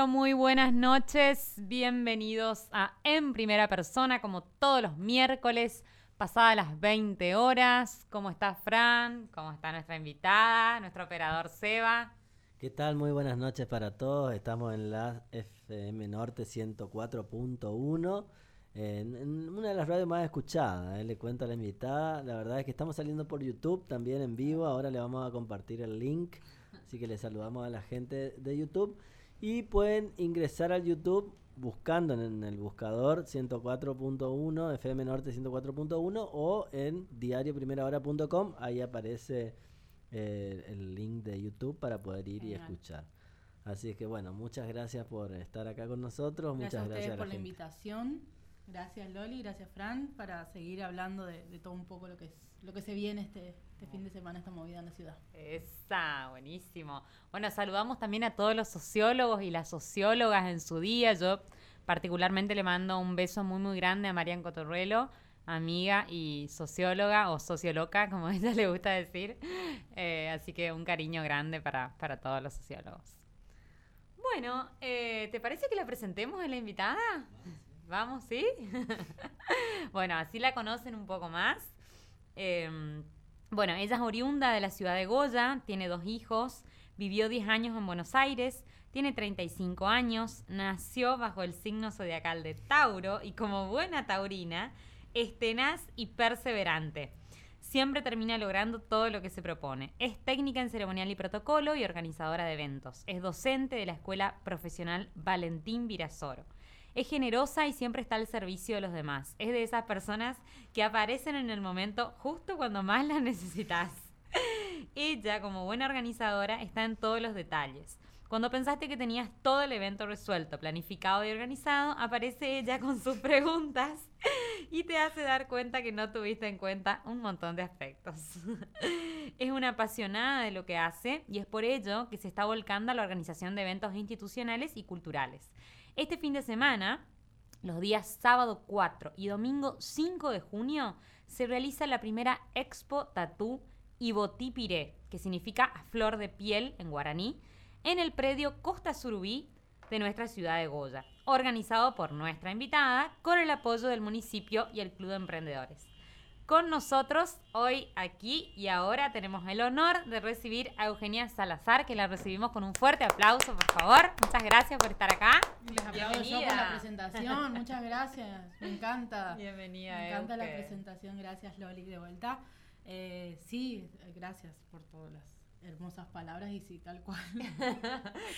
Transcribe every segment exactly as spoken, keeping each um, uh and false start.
Tauro, muy buenas noches. Bienvenidos a En Primera Persona, como todos los miércoles, pasadas las veinte horas. ¿Cómo está Fran? ¿Cómo está nuestra invitada, nuestro operador Seba? ¿Qué tal? Muy buenas noches para todos. Estamos en la F M Norte ciento cuatro punto uno, en, en una de las radios más escuchadas. ¿eh? Le cuento a la invitada, la verdad es que estamos saliendo por YouTube también en vivo. Ahora le vamos a compartir el link. Así que le saludamos a la gente de YouTube y pueden ingresar al YouTube buscando en el buscador ciento cuatro punto uno, F M Norte ciento cuatro punto uno o en diario primera hora punto com. Ahí aparece eh, el link de YouTube para poder ir Genial. y escuchar. Así que bueno, muchas gracias por estar acá con nosotros. Gracias muchas gracias a ustedes a la por gente. la invitación. Gracias Loli, gracias Fran, para seguir hablando de, de todo un poco lo que es, lo que se viene este Este fin de semana, está movida en la ciudad. Está, buenísimo. Bueno, saludamos también a todos los sociólogos y las sociólogas en su día. Yo particularmente le mando un beso muy, muy grande a Marian Cotorruelo, amiga y socióloga o socioloca, como a ella le gusta decir. Eh, así que un cariño grande para, para todos los sociólogos. Bueno, eh, ¿te parece que la presentemos a la invitada? Vamos, ¿sí? ¿Vamos, sí? Bueno, así la conocen un poco más. Eh, Bueno, ella es oriunda de la ciudad de Goya, tiene dos hijos, vivió diez años en Buenos Aires, tiene treinta y cinco años, nació bajo el signo zodiacal de Tauro y como buena taurina es tenaz y perseverante. Siempre termina logrando todo lo que se propone. Es técnica en ceremonial y protocolo y organizadora de eventos. Es docente de la Escuela Profesional Valentín Virasoro. Es generosa y siempre está al servicio de los demás. Es de esas personas que aparecen en el momento justo cuando más las necesitas. Ella, como buena organizadora, está en todos los detalles. Cuando pensaste que tenías todo el evento resuelto, planificado y organizado, aparece ella con sus preguntas y te hace dar cuenta que no tuviste en cuenta un montón de aspectos. Es una apasionada de lo que hace y es por ello que se está volcando a la organización de eventos institucionales y culturales. Este fin de semana, los días sábado cuatro y domingo cinco de junio, se realiza la primera Expo Tattoo Yvotí Piré, que significa a flor de piel en guaraní, en el predio Costa Surubí de nuestra ciudad de Goya, organizado por nuestra invitada con el apoyo del municipio y el Club de Emprendedores. Con nosotros hoy, aquí y ahora, tenemos el honor de recibir a Eugenia Zalazar, que la recibimos con un fuerte aplauso, por favor. Muchas gracias por estar acá. Les aplaudo yo por la presentación. Muchas gracias. Me encanta. Bienvenida. Me encanta Euge. La presentación. Gracias, Loli, de vuelta. Eh, sí, gracias por todas las hermosas palabras y sí, tal cual.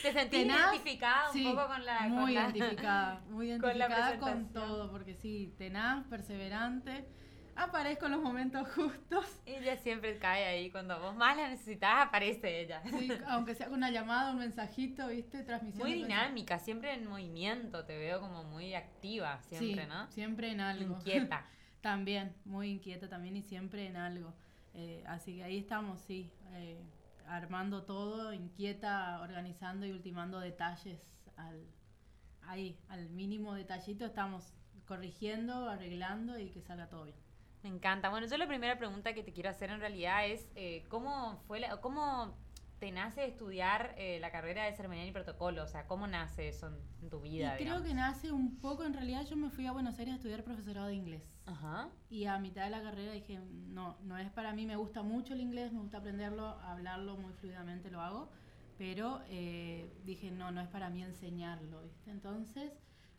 ¿Te sentís tenaz, identificada un sí, poco con la... Muy con identificada. La, muy identificada con, con todo, porque sí, tenaz, perseverante... Aparezco en los momentos justos. Ella siempre cae ahí. Cuando vos más la necesitás, aparece ella. Sí, aunque sea una llamada, un mensajito, ¿viste? Transmisión. Muy dinámica, cosas. Siempre en movimiento. Te veo como muy activa, siempre, sí, ¿no? Siempre en algo. Inquieta. También, muy inquieta también y siempre en algo. Eh, así que ahí estamos, sí. Eh, armando todo, inquieta, organizando y ultimando detalles. Al, ahí, al mínimo detallito, estamos corrigiendo, arreglando y que salga todo bien. Me encanta. Bueno, yo la primera pregunta que te quiero hacer en realidad es eh, ¿cómo fue la, cómo te nace estudiar eh, la carrera de ceremonial y protocolo? O sea, ¿cómo nace eso en, en tu vida? Y creo digamos? que nace un poco, en realidad yo me fui a Buenos Aires a estudiar profesorado de inglés. Ajá. Y a mitad de la carrera dije, no, no es para mí, me gusta mucho el inglés, me gusta aprenderlo, hablarlo muy fluidamente lo hago, pero eh, dije, no, no es para mí enseñarlo, ¿viste? Entonces...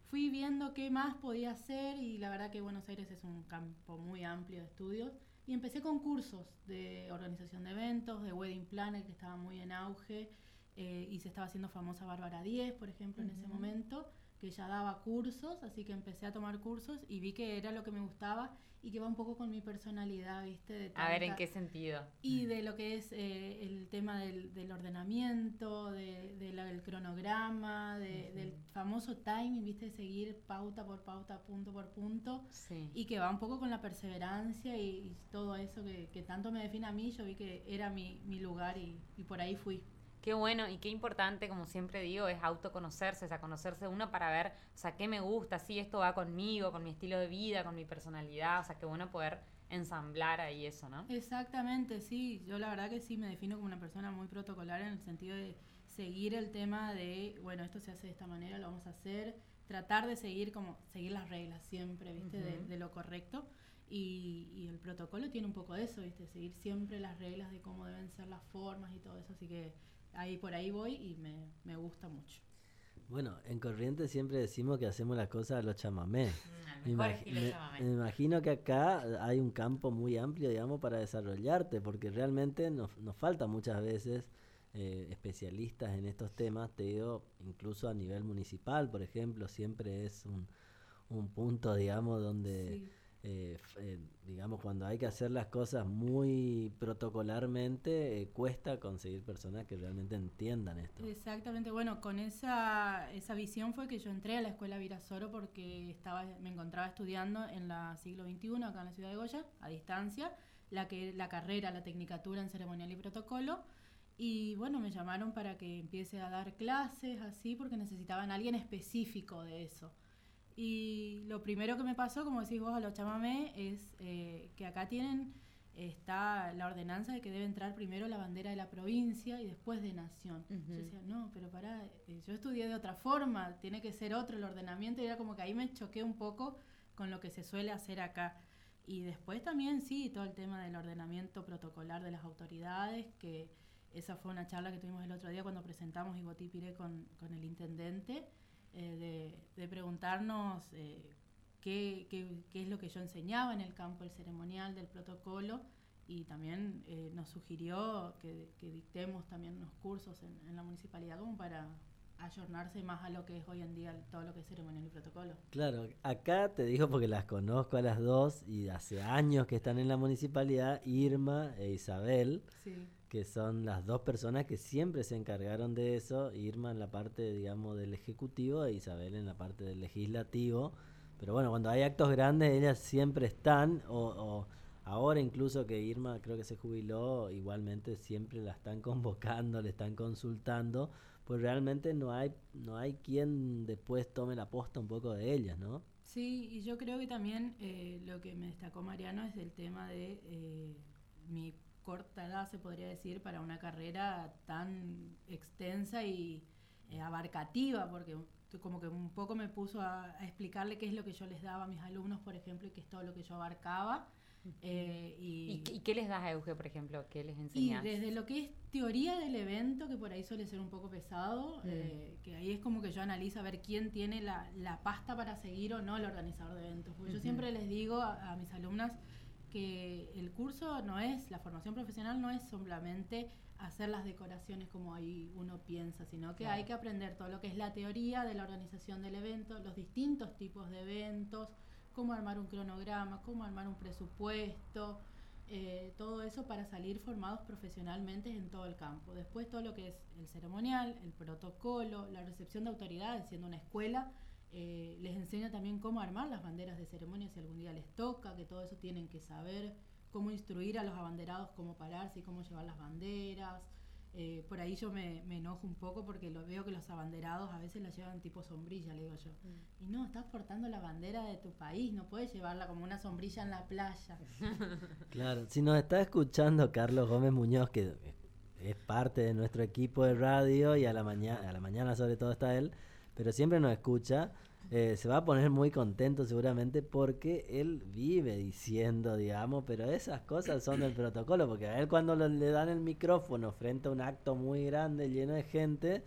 Fui viendo qué más podía hacer y la verdad que Buenos Aires es un campo muy amplio de estudios. Y empecé con cursos de organización de eventos, de wedding planner, que estaba muy en auge. Eh, y se estaba haciendo famosa Bárbara diez, por ejemplo, uh-huh. en ese momento, que ya daba cursos. Así que empecé a tomar cursos y vi que era lo que me gustaba y que va un poco con mi personalidad, ¿viste? De tanta, a ver, ¿en qué sentido? Y de lo que es eh, el tema del, del ordenamiento, de, de la, del cronograma, de, uh-huh. del famoso timing, ¿viste? De seguir pauta por pauta, punto por punto, sí. y que va un poco con la perseverancia y, y todo eso que, que tanto me define a mí. Yo vi que era mi, mi lugar y, y por ahí fui. Qué bueno y qué importante, como siempre digo, es autoconocerse, o sea, conocerse uno para ver, o sea, qué me gusta, si esto va conmigo, con mi estilo de vida, con mi personalidad, o sea, qué bueno poder ensamblar ahí eso, ¿no? Exactamente, sí, yo la verdad que sí me defino como una persona muy protocolar en el sentido de seguir el tema de, bueno, esto se hace de esta manera, lo vamos a hacer, tratar de seguir como seguir las reglas siempre, ¿viste? Uh-huh. de, de lo correcto. Y, y el protocolo tiene un poco de eso, ¿viste? Seguir siempre las reglas de cómo deben ser las formas y todo eso. Así que ahí por ahí voy y me, me gusta mucho. Bueno, en Corrientes siempre decimos que hacemos las cosas a los chamamés. Mm, me, imag- me, chamamé. me imagino que acá hay un campo muy amplio, digamos, para desarrollarte, porque realmente nos, nos falta muchas veces eh, especialistas en estos temas, te digo, incluso a nivel municipal, por ejemplo, siempre es un, un punto, digamos, donde... Sí. Eh, eh, digamos, cuando hay que hacer las cosas muy protocolarmente, eh, cuesta conseguir personas que realmente entiendan esto. Exactamente, bueno, con esa esa visión fue que yo entré a la escuela Virasoro porque estaba me encontraba estudiando en la siglo veintiuno, acá en la ciudad de Goya, a distancia, la que la carrera, la tecnicatura en ceremonial y protocolo. Y bueno, me llamaron para que empiece a dar clases, así, porque necesitaban a alguien específico de eso. Y lo primero que me pasó, como decís vos a los chamamé, es eh, que acá tienen, está la ordenanza de que debe entrar primero la bandera de la provincia y después de nación. Uh-huh. Yo decía, no, pero pará, yo estudié de otra forma, tiene que ser otro el ordenamiento, y era como que ahí me choqué un poco con lo que se suele hacer acá. Y después también, sí, todo el tema del ordenamiento protocolar de las autoridades, que esa fue una charla que tuvimos el otro día cuando presentamos Yvotí Piré con, con el intendente, Eh, de, de preguntarnos eh, qué, qué, qué es lo que yo enseñaba en el campo del ceremonial, del protocolo, y también eh, nos sugirió que, que dictemos también unos cursos en, en la municipalidad como para ayornarse más a lo que es hoy en día todo lo que es ceremonial y protocolo. Claro, acá te digo porque las conozco a las dos y hace años que están en la municipalidad, Irma e Isabel. Sí. Que son las dos personas que siempre se encargaron de eso, Irma en la parte, digamos, del ejecutivo e Isabel en la parte del legislativo. Pero bueno, cuando hay actos grandes, ellas siempre están, o, o ahora incluso que Irma creo que se jubiló, igualmente siempre la están convocando, le están consultando, pues realmente no hay, no hay quien después tome la posta un poco de ellas, ¿no? Sí, y yo creo que también eh, lo que me destacó Mariano es el tema de eh, mi corta edad, se podría decir, para una carrera tan extensa y eh, abarcativa, porque como que un poco me puso a, a explicarle qué es lo que yo les daba a mis alumnos, por ejemplo, y qué es todo lo que yo abarcaba. Eh, y, ¿Y, ¿Y qué les das a Euge, por ejemplo? ¿Qué les enseñas? Y desde lo que es teoría del evento, que por ahí suele ser un poco pesado, mm. eh, que ahí es como que yo analizo a ver quién tiene la, la pasta para seguir o no el organizador de eventos. Porque mm-hmm. yo siempre les digo a, a mis alumnas que el curso no es, la formación profesional no es solamente hacer las decoraciones como ahí uno piensa, sino que claro. hay que aprender todo lo que es la teoría de la organización del evento, los distintos tipos de eventos, cómo armar un cronograma, cómo armar un presupuesto, eh, todo eso para salir formados profesionalmente en todo el campo. Después todo lo que es el ceremonial, el protocolo, la recepción de autoridades, siendo una escuela, Eh, les enseña también cómo armar las banderas de ceremonia si algún día les toca, que todo eso tienen que saber, cómo instruir a los abanderados, cómo pararse y cómo llevar las banderas. Eh, por ahí yo me, me enojo un poco porque lo, veo que los abanderados a veces la llevan tipo sombrilla, le digo yo. Mm. Y no, estás portando la bandera de tu país, no puedes llevarla como una sombrilla en la playa. Claro, si nos está escuchando Carlos Gómez Muñoz, que es parte de nuestro equipo de radio y a la mañana, a la mañana sobre todo está él, pero siempre nos escucha, eh, se va a poner muy contento seguramente porque él vive diciendo, digamos, pero esas cosas son del protocolo, porque a él cuando lo, le dan el micrófono frente a un acto muy grande, lleno de gente,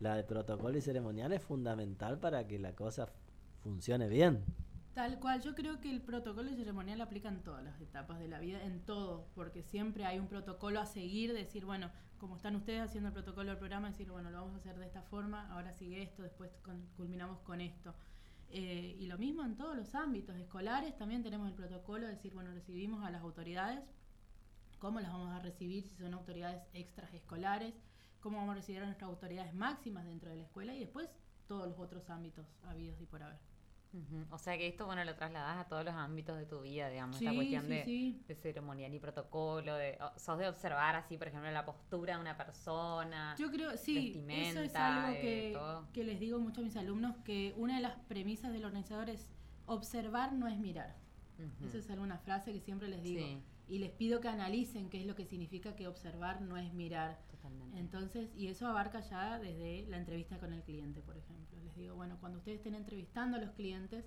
la de protocolo y ceremonial es fundamental para que la cosa funcione bien. Tal cual, yo creo que el protocolo y ceremonial lo aplican en todas las etapas de la vida, en todo, porque siempre hay un protocolo a seguir, decir, bueno, como están ustedes haciendo el protocolo del programa, decir, bueno, lo vamos a hacer de esta forma, ahora sigue esto, después con, culminamos con esto. Eh, y lo mismo en todos los ámbitos escolares, también tenemos el protocolo, decir, bueno, recibimos a las autoridades, cómo las vamos a recibir si son autoridades extraescolares, cómo vamos a recibir a nuestras autoridades máximas dentro de la escuela y después todos los otros ámbitos habidos y por haber. Uh-huh. O sea que esto, bueno, lo trasladás a todos los ámbitos de tu vida, digamos, sí, esta cuestión sí, de, sí. de ceremonial y protocolo, de, oh, sos de observar así, por ejemplo, la postura de una persona, yo creo, sí, eso es algo eh, que, que les digo mucho a mis alumnos, que una de las premisas del organizador es observar, no es mirar. Uh-huh. Eso es alguna frase que siempre les digo. Sí. Y les pido que analicen qué es lo que significa que observar no es mirar. Totalmente. Entonces, y eso abarca ya desde la entrevista con el cliente, por ejemplo. Les digo, bueno, cuando ustedes estén entrevistando a los clientes,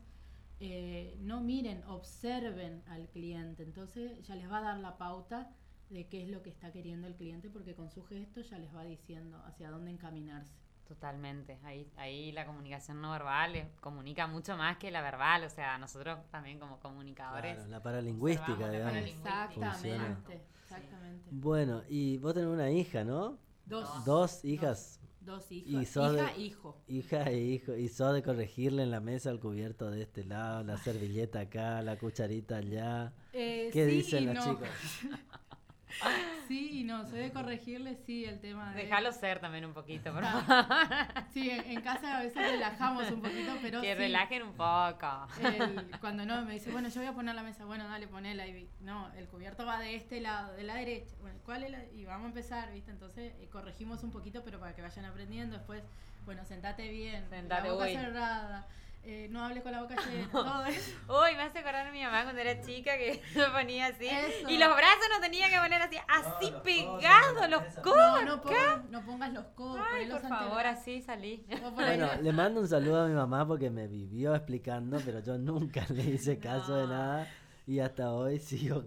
eh, no miren, observen al cliente. Entonces ya les va a dar la pauta de qué es lo que está queriendo el cliente, porque con su gesto ya les va diciendo hacia dónde encaminarse. Totalmente, ahí ahí la comunicación no verbal es, comunica mucho más que la verbal, o sea, nosotros también como comunicadores. Claro, la paralingüística, digamos. Exactamente, exactamente. Bueno, y vos tenés una hija, ¿no? Dos. Dos hijas. Dos, dos hijas, y sos hija e hijo. Hija e hijo, y sos de corregirle en la mesa el cubierto de este lado, la servilleta acá, la cucharita allá. Eh, ¿Qué sí dicen los no. chicos? Sí, no, soy de corregirle, sí, el tema de... Déjalo ser también un poquito, por favor. Sí, en, en casa a veces relajamos un poquito, pero que sí, relajen un poco. El, cuando no, me dice, bueno, yo voy a poner la mesa, bueno, dale, ponela. Y, no, el cubierto va de este lado, de la derecha. Bueno, ¿cuál es la? Y vamos a empezar, ¿viste? Entonces eh, corregimos un poquito, pero para que vayan aprendiendo. Después, bueno, sentate bien, sentate, la boca uy. cerrada. Eh, no hables con la boca llena, todo eso. Uy, me hace acordar a mi mamá cuando era chica que lo ponía así. Eso. Y los brazos no tenía que poner así, así no, pegados, los codos. No, no, pongas, no pongas los codos. Ay, por favor, así salí. Bueno, le mando un saludo a mi mamá porque me vivió explicando, pero yo nunca le hice caso no. de nada. Y hasta hoy sigo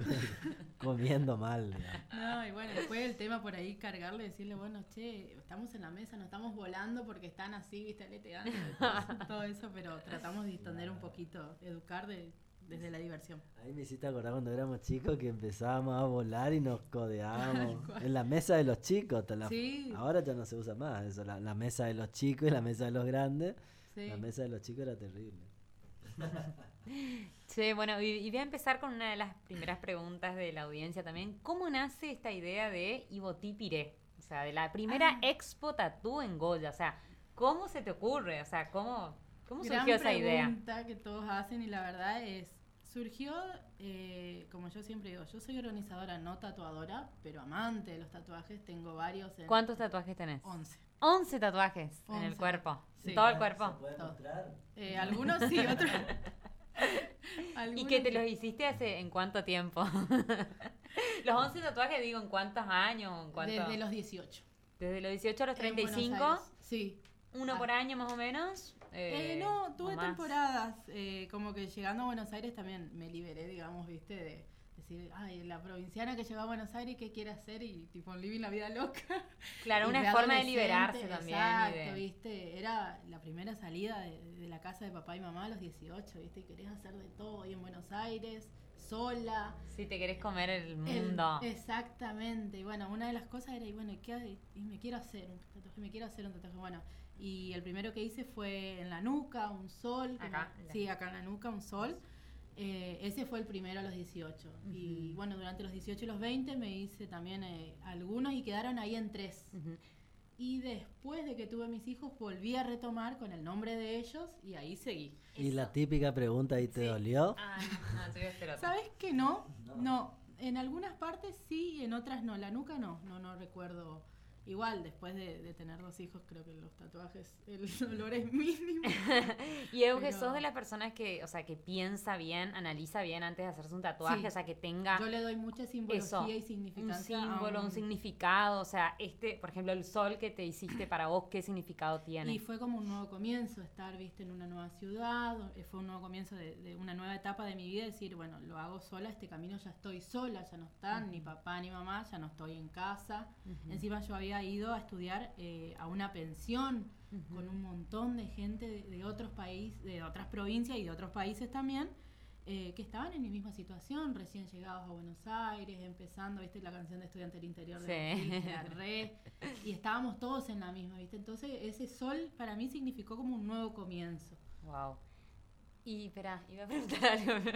comiendo mal. ¿No? no, y bueno, después el tema por ahí cargarle, decirle, bueno, che, estamos en la mesa, no estamos volando porque están así, viste, aleteando, todo eso, pero tratamos de distender un poquito, educar de, desde la diversión. Ahí me hiciste acordar cuando éramos chicos que empezábamos a volar y nos codeábamos en la mesa de los chicos. La, sí. Ahora ya no se usa más eso, la, la mesa de los chicos y la mesa de los grandes. Sí. La mesa de los chicos era terrible. Che, bueno, y, y voy a empezar con una de las primeras preguntas de la audiencia también. ¿Cómo nace esta idea de Yvotí Piré? O sea, de la primera ah. Expo Tattoo en Goya. O sea, ¿cómo se te ocurre? O sea, ¿cómo, cómo surgió esa idea? Gran pregunta que todos hacen y la verdad es, surgió, eh, como yo siempre digo, yo soy organizadora, no tatuadora, pero amante de los tatuajes, tengo varios. En ¿Cuántos tatuajes tenés? Once. Once tatuajes once. En el cuerpo, sí. ¿Todo el cuerpo? ¿Se puede mostrar? Eh, algunos sí, otros... ¿Y que te los hiciste hace en cuánto tiempo? Los once tatuajes, digo, ¿en cuántos años? ¿En cuánto? Desde los dieciocho. Desde los dieciocho a los treinta y cinco. Sí. ¿Uno ah. por año más o menos? Eh, eh, no, tuve temporadas, eh, como que llegando a Buenos Aires también me liberé, digamos, viste, de... decir, ay, la provinciana que llegó a Buenos Aires, ¿qué quiere hacer? Y tipo, living la vida loca. Claro, una forma de liberarse también. Exacto, de... viste, era la primera salida de, de la casa de papá y mamá a los dieciocho, viste, y querés hacer de todo, y en Buenos Aires, sola. Sí, te querés comer el mundo. El, exactamente, y bueno, una de las cosas era, y bueno, ¿qué hay? Y me quiero hacer un tatuaje, me quiero hacer un tatuaje, bueno. Y el primero que hice fue en la nuca, un sol. Acá. Como, la... Sí, acá en la nuca, un sol. Eh, ese fue el primero a los dieciocho. Uh-huh. Y bueno, durante los dieciocho y los veinte me hice también eh, algunos y quedaron ahí en tres. Uh-huh. Y después de que tuve mis hijos, volví a retomar con el nombre de ellos y ahí seguí. ¿Y eso? La típica pregunta, ¿y te sí. dolió? Ah, no, no, te voy a esperar. ¿Sabes que no? no? No, en algunas partes sí y en otras no. La nuca no, no, no recuerdo. Igual, después de, de tener dos hijos, creo que los tatuajes, el dolor es mínimo. Y Euge, pero... sos de las personas que, o sea, que piensa bien, analiza bien antes de hacerse un tatuaje, sí. o sea, que tenga... Yo le doy mucha simbología eso, y significancia. Un símbolo, un... un significado, o sea, este, por ejemplo, el sol que te hiciste para vos, ¿qué significado tiene? Y fue como un nuevo comienzo, estar, viste, en una nueva ciudad, fue un nuevo comienzo de, de una nueva etapa de mi vida, decir, bueno, lo hago sola, este camino ya estoy sola, ya no están uh-huh. ni papá ni mamá, ya no estoy en casa, uh-huh. encima yo había ido a estudiar eh, a una pensión uh-huh. con un montón de gente de, de otros países, de otras provincias y de otros países también, eh, que estaban en mi misma situación, recién llegados a Buenos Aires, empezando, viste, la canción de Estudiante del Interior sí. de la red, y estábamos todos en la misma, viste, entonces ese sol para mí significó como un nuevo comienzo. Wow. Y, espera, iba a preguntar algo.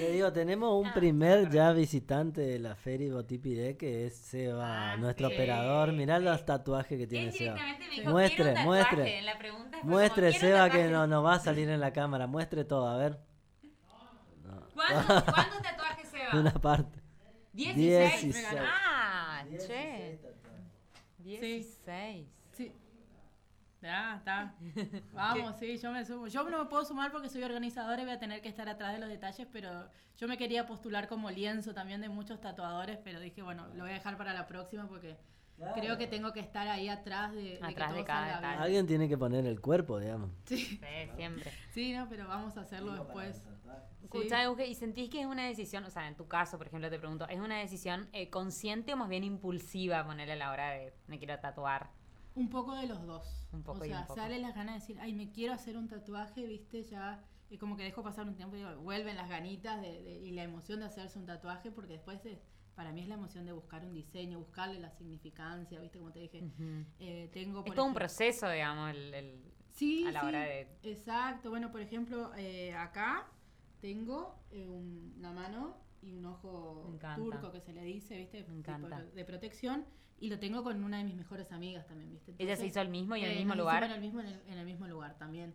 Te digo, tenemos un ah, primer ya visitante de la feria Yvotí Piré, que es Seba, ah, nuestro sí. operador. Mirá sí. los tatuajes que tiene Seba. Dijo, muestre, muestre. La pregunta fue muestre, como, Seba, que nos no va a salir en la cámara. Muestre todo, a ver. No. ¿Cuántos cuánto tatuajes, Seba? Una parte. dieciséis. dieciséis. Ah, dieciséis. che. dieciséis. dieciséis. Sí. Ya, está. Vamos, sí, yo me sumo. Yo no me puedo sumar porque soy organizadora y voy a tener que estar atrás de los detalles, pero yo me quería postular como lienzo también de muchos tatuadores, pero dije, bueno, lo voy a dejar para la próxima porque... Claro. Creo que tengo que estar ahí atrás de, atrás de, que todo de cada salga bien. Alguien tiene que poner el cuerpo, digamos. Sí, sí, siempre. Sí, no, pero vamos a hacerlo no después. Escuchá, sí. Euge, ¿y sentís que es una decisión, o sea, en tu caso, por ejemplo, te pregunto, ¿es una decisión eh, consciente o más bien impulsiva ponerle a la hora de me quiero tatuar? Un poco de los dos. Un poco o sea, y un poco. Sale las ganas de decir, ay, me quiero hacer un tatuaje, viste, ya... Y como que dejo pasar un tiempo y digo, vuelven las ganitas de, de, y la emoción de hacerse un tatuaje porque después... Es, para mí es la emoción de buscar un diseño, buscarle la significancia, ¿viste? Como te dije, uh-huh. eh, tengo... Es por todo ejemplo, un proceso, digamos, el, el, sí, a la sí, hora de... Exacto. Bueno, por ejemplo, eh, acá tengo eh, un, una mano y un ojo turco que se le dice, ¿viste? Me encanta. Tipo de protección. Y lo tengo con una de mis mejores amigas también, ¿viste? Entonces, ¿ella se hizo el mismo y en eh, el mismo lugar? En el mismo, en el, en el mismo lugar también.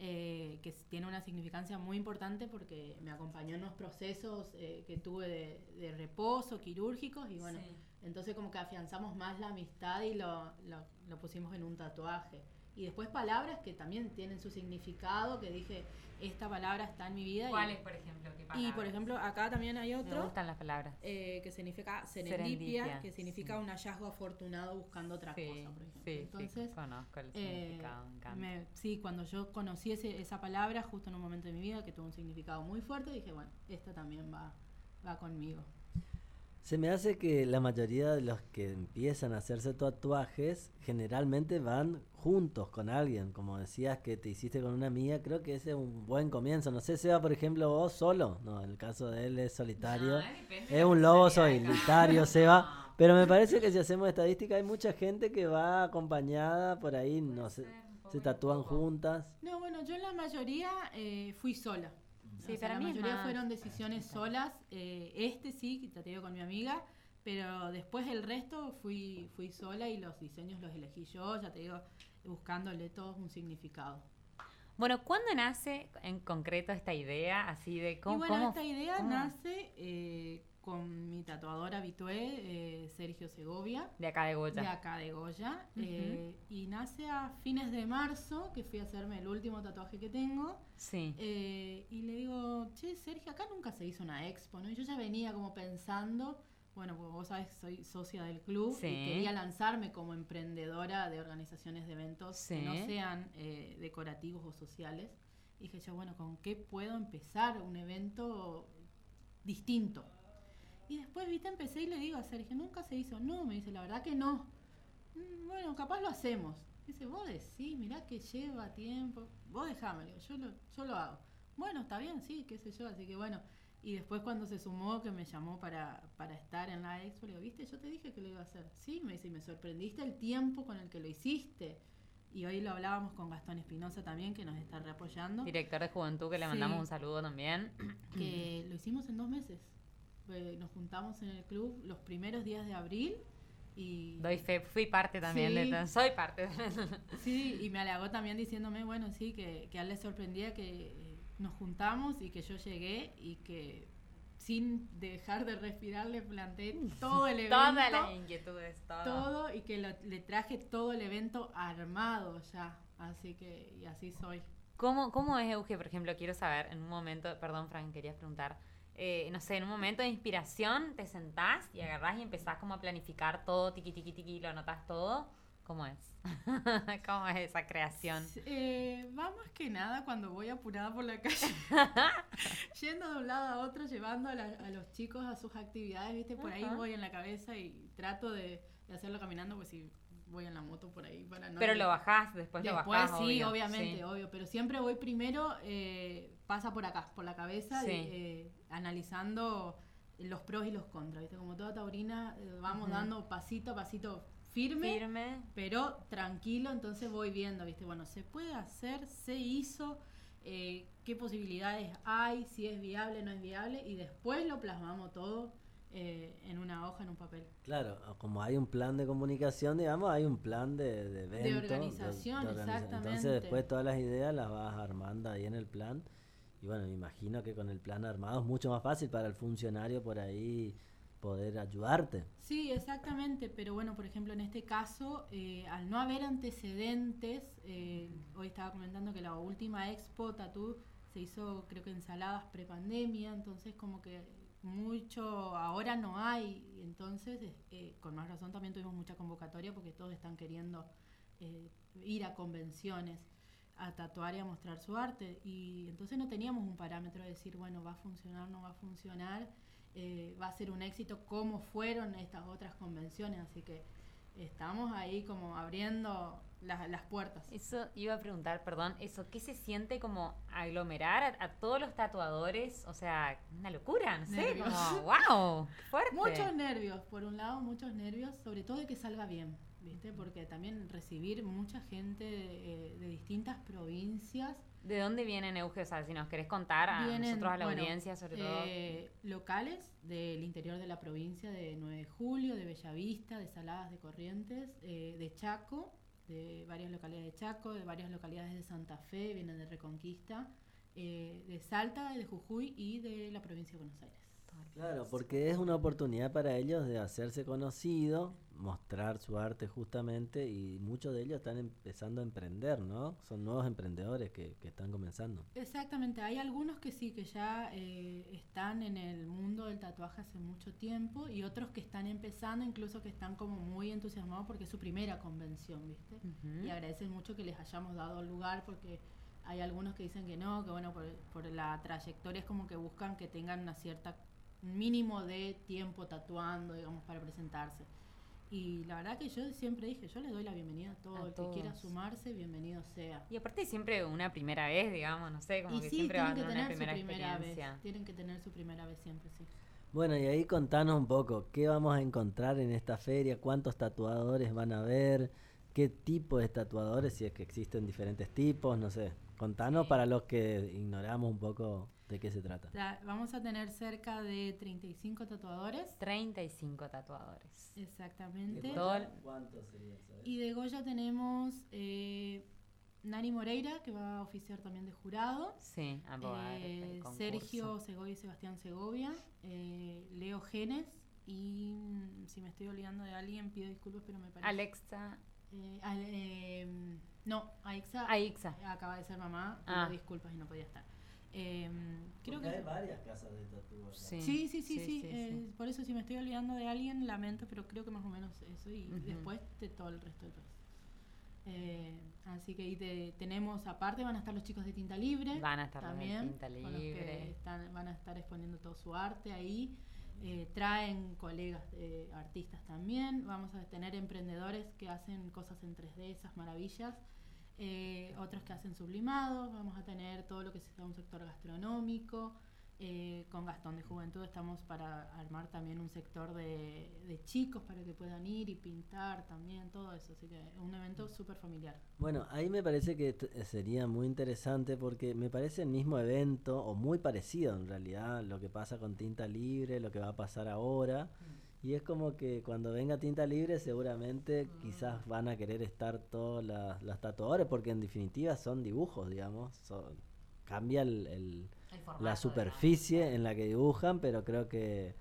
Eh, que tiene una significancia muy importante porque me acompañó en los procesos eh, que tuve de, de reposo, quirúrgicos, y bueno, sí. Entonces como que afianzamos más la amistad y lo, lo, lo pusimos en un tatuaje. Y después palabras que también tienen su significado, que dije, esta palabra está en mi vida. ¿Cuáles, por ejemplo? ¿Qué palabras? Y, por ejemplo, acá también hay otro. Me gustan las palabras. Eh, que significa serendipia, serendipia que significa sí. Un hallazgo afortunado buscando otra sí, cosa, por ejemplo. Sí, entonces, sí, conozco el significado, eh, encanta. Me, sí, cuando yo conocí ese, esa palabra, justo en un momento de mi vida, que tuvo un significado muy fuerte, dije, bueno, esta también va, va conmigo. Se me hace que la mayoría de los que empiezan a hacerse tatuajes generalmente van juntos con alguien. Como decías que te hiciste con una amiga, creo que ese es un buen comienzo. No sé, Seba, por ejemplo, vos solo. No, el caso de él es solitario. No, es un lobo solitario, Seba. Pero me parece que si hacemos estadística hay mucha gente que va acompañada por ahí, no sé, se tatúan juntas. No, bueno, yo en la mayoría eh, fui sola. Sí, o sea, para la mí mayoría más. Fueron decisiones solas, eh, este sí, te digo con mi amiga, pero después el resto fui fui sola y los diseños los elegí yo, ya te digo, buscándole todos un significado. Bueno, ¿cuándo nace en concreto esta idea así de cómo? Y bueno, cómo, esta idea cómo? nace eh, con mi tatuador habitué, eh, Sergio Segovia. De acá de Goya. De acá de Goya. Uh-huh. Eh, y nace a fines de marzo, que fui a hacerme el último tatuaje que tengo. Sí. Eh, y le digo, che, Sergio, acá nunca se hizo una expo, ¿no? Y yo ya venía como pensando, bueno, porque vos sabés que soy socia del club. Sí. Y quería lanzarme como emprendedora de organizaciones de eventos sí. que no sean eh, decorativos o sociales. Y dije yo, bueno, ¿con qué puedo empezar un evento distinto? Y después, viste, empecé y le digo a Sergio, ¿nunca se hizo? No, me dice, la verdad que no. Bueno, capaz lo hacemos. Dice, vos decís, mirá que lleva tiempo. Vos dejámelo, yo lo, yo lo hago. Bueno, está bien, sí, qué sé yo, así que bueno. Y después cuando se sumó, que me llamó para, para estar en la expo, le digo, viste, yo te dije que lo iba a hacer. Sí, me dice, y me sorprendiste el tiempo con el que lo hiciste. Y hoy lo hablábamos con Gastón Espinosa también, que nos está reapoyando. Director de Juventud, que le sí. mandamos un saludo también. Que lo hicimos en dos meses. Nos juntamos en el club los primeros días de abril y doy fe, fui parte también, sí, de, soy parte. Sí, y me halagó también diciéndome, bueno, sí, que, que a él le sorprendía que nos juntamos y que yo llegué y que sin dejar de respirar le planteé todo el evento. Todas las inquietudes, todo. Todo y que lo, le traje todo el evento armado ya, así que, y así soy. ¿Cómo, cómo es, Euge, por ejemplo? Quiero saber, en un momento, perdón, Frank, querías preguntar. Eh, no sé, en un momento de inspiración te sentás y agarrás y empezás como a planificar todo, tiqui, tiqui, tiqui, lo anotás todo. ¿Cómo es? ¿Cómo es esa creación? Eh, va más que nada cuando voy apurada por la calle, yendo de un lado a otro, llevando a, la, a los chicos a sus actividades, ¿viste? Por uh-huh. ahí voy en la cabeza y trato de, de hacerlo caminando, pues si voy en la moto por ahí para no... Pero lo bajás, después, después lo bajás, Después sí, obvio, obviamente, sí. obvio, pero siempre voy primero... Eh, pasa por acá, por la cabeza, sí. eh, analizando los pros y los contras, ¿viste? Como toda taurina, eh, vamos uh-huh. dando pasito a pasito firme, firme, pero tranquilo, entonces voy viendo, ¿viste? Bueno, ¿se puede hacer? ¿Se hizo? Eh, ¿Qué posibilidades hay? ¿Si es viable, no es viable? Y después lo plasmamos todo eh, en una hoja, en un papel. Claro, como hay un plan de comunicación, digamos, hay un plan de, de evento. De organización, de, de organiza- exactamente. Entonces después todas las ideas las vas armando ahí en el plan. Y bueno, me imagino que con el plan armado es mucho más fácil para el funcionario por ahí poder ayudarte. Sí, exactamente, pero bueno, por ejemplo, en este caso, eh, al no haber antecedentes, eh, hoy estaba comentando que la última Expo Tattoo se hizo, creo que en Saladas prepandemia, entonces como que mucho ahora no hay, entonces eh, con más razón también tuvimos mucha convocatoria porque todos están queriendo eh, ir a convenciones a tatuar y a mostrar su arte, y entonces no teníamos un parámetro de decir, bueno, va a funcionar, no va a funcionar, eh, va a ser un éxito como fueron estas otras convenciones, así que estamos ahí como abriendo las, las puertas. Eso iba a preguntar, perdón, eso, ¿qué se siente como aglomerar a, a todos los tatuadores? O sea, una locura, no sé, nervios. Como, wow, qué fuerte. Muchos nervios, por un lado, muchos nervios, sobre todo de que salga bien, ¿viste? Porque también recibir mucha gente de, de distintas provincias. ¿De dónde vienen, Euge? O sea, si nos querés contar a vienen, nosotros, a la bueno, audiencia, sobre todo. Eh, locales del interior de la provincia, de nueve de julio, de Bellavista, de Saladas, de Corrientes, eh, de Chaco, de varias localidades de Chaco, de varias localidades de Santa Fe, vienen de Reconquista, eh, de Salta, de Jujuy y de la provincia de Buenos Aires. Claro, porque es una oportunidad para ellos de hacerse conocido, mostrar su arte justamente, y muchos de ellos están empezando a emprender, ¿no? Son nuevos emprendedores que, que están comenzando. Exactamente, hay algunos que sí, que ya eh, están en el mundo del tatuaje hace mucho tiempo, y otros que están empezando, incluso que están como muy entusiasmados porque es su primera convención, ¿viste? Uh-huh. Y agradecen mucho que les hayamos dado lugar porque... Hay algunos que dicen que no, que bueno, por, por la trayectoria es como que buscan que tengan una cierta mínimo de tiempo tatuando, digamos, para presentarse. Y la verdad que yo siempre dije, yo les doy la bienvenida a todo, a el todos. Que quiera sumarse, bienvenido sea. Y aparte siempre una primera vez, digamos, no sé, como y que sí, siempre van a tener una primera, primera experiencia. Vez, tienen que tener su primera vez siempre, sí. Bueno, y ahí contanos un poco, ¿qué vamos a encontrar en esta feria? ¿Cuántos tatuadores van a haber? ¿Qué tipo de tatuadores, si es que existen diferentes tipos? No sé. Contanos sí. Para los que ignoramos un poco de qué se trata. La, vamos a tener cerca de treinta y cinco tatuadores. treinta y cinco tatuadores. Exactamente. ¿De Goya? ¿Cuántos serían? Y de Goya tenemos eh, Nani Moreira, que va a oficiar también de jurado. Sí, a poder, eh, Sergio Segovia y Sebastián Segovia. Eh, Leo Genes. Y si me estoy olvidando de alguien, pido disculpas, pero me parece. Alexa. Eh, al, eh, no, Aixa, Aixa acaba de ser mamá, ah. Disculpas y no podía estar. Eh, creo que hay varias casas de tatuajes. Sí, sí, sí, sí, sí, sí, sí, eh, sí. Por eso si me estoy olvidando de alguien, lamento, pero creo que más o menos eso y uh-huh. Después de todo el resto del país. Eh, así que ahí te, tenemos aparte van a estar los chicos de Tinta Libre. Van a estar también. De Tinta Libre. Con los que están, van a estar exponiendo todo su arte ahí. Eh, traen colegas eh, artistas también, vamos a tener emprendedores que hacen cosas en tres D, esas maravillas, eh, otros que hacen sublimados, vamos a tener todo lo que sea un sector gastronómico, eh, con Gastón de Juventud estamos para armar también un sector de, de chicos para que puedan ir y pintar también, todo eso, así que un evento súper familiar. Bueno, ahí me parece que t- sería muy interesante porque me parece el mismo evento o muy parecido en realidad lo que pasa con Tinta Libre, lo que va a pasar ahora, mm. Y es como que cuando venga Tinta Libre seguramente mm. quizás van a querer estar todos la, las tatuadores porque en definitiva son dibujos, digamos, son, cambia el... el la superficie en la que dibujan, pero creo que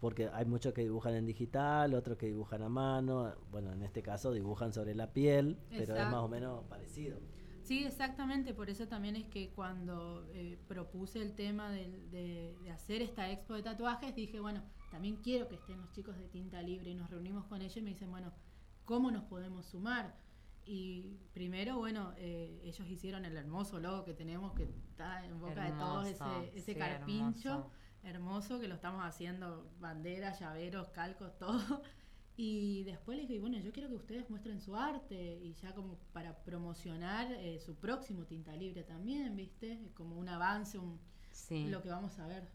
porque hay muchos que dibujan en digital, otros que dibujan a mano, bueno, en este caso dibujan sobre la piel. Exacto. Pero es más o menos parecido. Sí, exactamente, por eso también es que cuando eh, propuse el tema de, de, de hacer esta expo de tatuajes, dije, bueno, también quiero que estén los chicos de Tinta Libre, y nos reunimos con ellos y me dicen, bueno, ¿cómo nos podemos sumar? Y primero, bueno, eh, ellos hicieron el hermoso logo que tenemos, que está en boca hermoso, de todos, ese, ese sí, carpincho hermoso. hermoso, que lo estamos haciendo, banderas, llaveros, calcos, todo. Y después les dije, bueno, yo quiero que ustedes muestren su arte, y ya como para promocionar eh, su próximo Tinta Libre también, ¿viste? Como un avance, un sí. Lo que vamos a ver.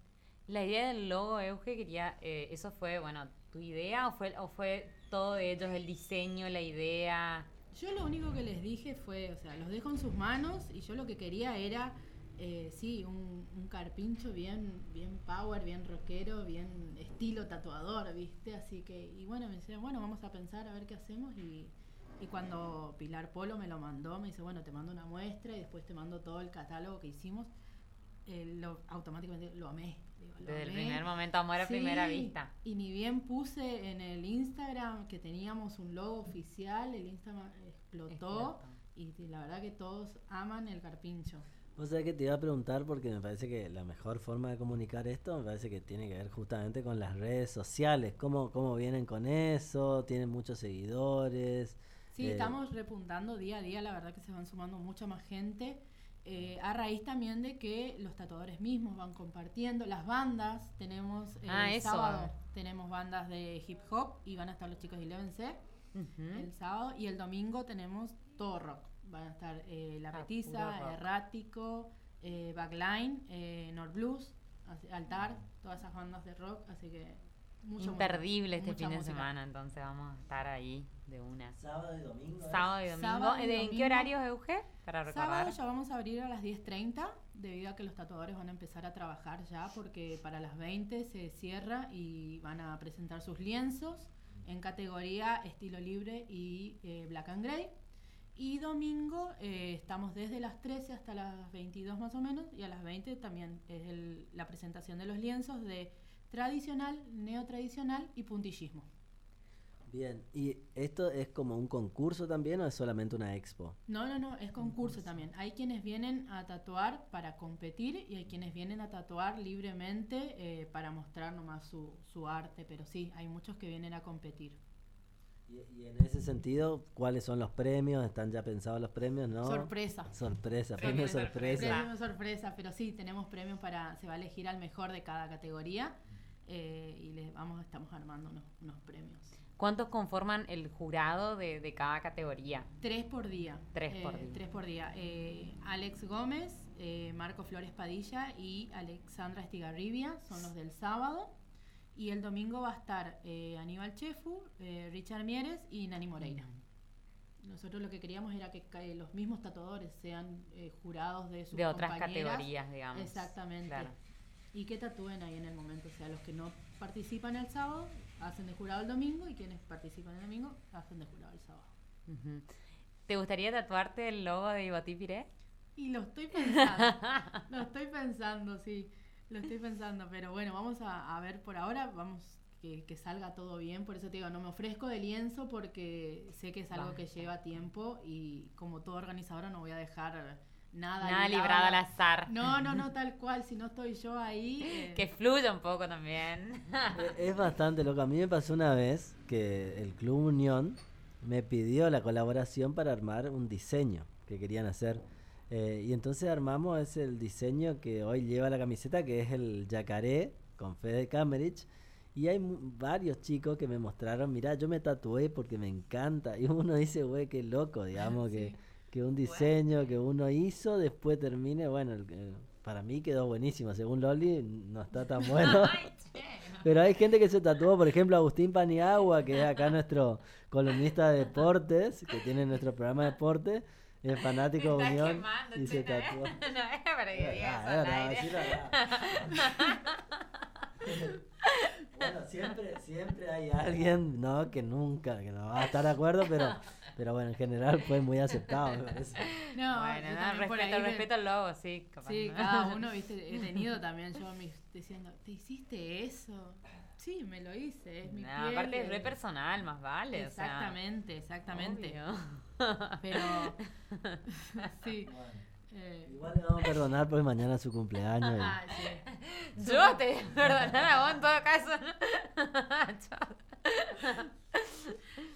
La idea del logo, Euge, quería, eh, ¿eso fue, bueno, tu idea o fue, o fue todo de ellos, el diseño, la idea...? Yo lo único que les dije fue, o sea, los dejo en sus manos y yo lo que quería era, eh, sí, un, un carpincho bien bien power, bien rockero, bien estilo tatuador, ¿viste? Así que, y bueno, me decían, bueno, vamos a pensar a ver qué hacemos y, y cuando Pilar Polo me lo mandó, me dice, bueno, te mando una muestra y después te mando todo el catálogo que hicimos, eh, lo, automáticamente lo amé, Digo, desde el primer momento, amor a sí, primera vista. Y ni bien puse en el Instagram que teníamos un logo oficial, el Instagram explotó, explotó. Y la verdad que todos aman el carpincho. Vos sabés que te iba a preguntar, porque me parece que la mejor forma de comunicar esto, me parece que tiene que ver justamente con las redes sociales. ¿Cómo, cómo vienen con eso? ¿Tienen muchos seguidores? Sí, eh, estamos repuntando día a día, la verdad que se van sumando mucha más gente. Eh, a raíz también de que los tatuadores mismos van compartiendo, las bandas, tenemos el ah, sábado, tenemos bandas de hip hop y van a estar los chicos de Eleven C uh-huh. el sábado, y el domingo tenemos todo rock, van a estar eh, La Petiza, Errático, eh, Backline, eh, North Blues, Altar, todas esas bandas de rock, así que mucho imperdible mucho, este fin de música. Semana, entonces vamos a estar ahí de una. Sábado y domingo. Sábado y domingo. Sábado y domingo. ¿En qué horarios, Euge? Para recordar. Sábado ya vamos a abrir a las diez treinta, debido a que los tatuadores van a empezar a trabajar ya, porque para las veinte se cierra y van a presentar sus lienzos en categoría estilo libre y eh, black and gray. Y domingo eh, estamos desde las trece hasta las veintidós más o menos, y a las veinte también es el, la presentación de los lienzos de tradicional, neotradicional y puntillismo. Bien, ¿y esto es como un concurso también o es solamente una expo? No, no, no, es concurso, concurso también. Hay quienes vienen a tatuar para competir y hay quienes vienen a tatuar libremente eh, para mostrar nomás su, su arte, pero sí, hay muchos que vienen a competir. Y, y en ese sentido, ¿cuáles son los premios? ¿Están ya pensados los premios? ¿No? Sorpresa. Sorpresa, premio sorpresa. Premio sorpresa, pero sí, tenemos premios para, se va a elegir al mejor de cada categoría. Eh, y les vamos, estamos armando unos, unos premios. ¿Cuántos conforman el jurado de, de cada categoría? Tres por día. Tres eh, por día. Tres por día. Eh, Alex Gómez, eh, Marco Flores Padilla y Alexandra Estigarribia son los del sábado. Y el domingo va a estar eh, Aníbal Chefu, eh, Richard Mieres y Nani Moreira. Nosotros lo que queríamos era que eh, los mismos tatuadores sean eh, jurados de sus de otras compañeras. Categorías, digamos. Exactamente. Claro. Y que tatúen ahí en el momento, o sea, los que no participan el sábado hacen de jurado el domingo y quienes participan el domingo hacen de jurado el sábado. Uh-huh. ¿Te gustaría tatuarte el logo de Yvotí Piré? Y lo estoy pensando, lo estoy pensando, sí, lo estoy pensando, pero bueno, vamos a, a ver por ahora, vamos que, que salga todo bien, por eso te digo, no me ofrezco de lienzo porque sé que es algo vale. que lleva tiempo y como todo organizadora no voy a dejar... Nada, Nada librado al azar. No, no, no, tal cual. Si no estoy yo ahí... Eh. Que fluya un poco también. Es, es bastante loco. A mí me pasó una vez que el Club Unión me pidió la colaboración para armar un diseño que querían hacer. Eh, y entonces armamos ese, el diseño que hoy lleva la camiseta, que es el yacaré con Fede Camerich. Y hay m- varios chicos que me mostraron, mirá, yo me tatué porque me encanta. Y uno dice, güey, qué loco, digamos sí. que... que un diseño bueno. que uno hizo, después termine, bueno, el, para mí quedó buenísimo, según Loli no está tan bueno, pero hay gente que se tatuó, por ejemplo, Agustín Paniagua, que es acá nuestro columnista de deportes, que tiene nuestro programa de deportes, es fanático de Unión, quemando, y se no tatuó. Es, no es para que digas al aire. Sí, bueno, siempre, siempre hay alguien, no, que nunca, que no va a estar de acuerdo, pero... Pero bueno, en general fue muy aceptado, me parece. No, bueno, no, respeto, respeto al logo, sí. Capaz, sí, ¿no? Cada uno, viste, he tenido también yo mis diciendo, ¿te hiciste eso? Sí, me lo hice, es mi no, piel. Aparte es re personal, más vale. Exactamente, o sea, exactamente. Obvio. Pero, sí. Bueno. Eh. Igual le vamos a perdonar porque mañana es su cumpleaños. Y... Ah, sí. Yo te voy a perdonar a vos en todo caso.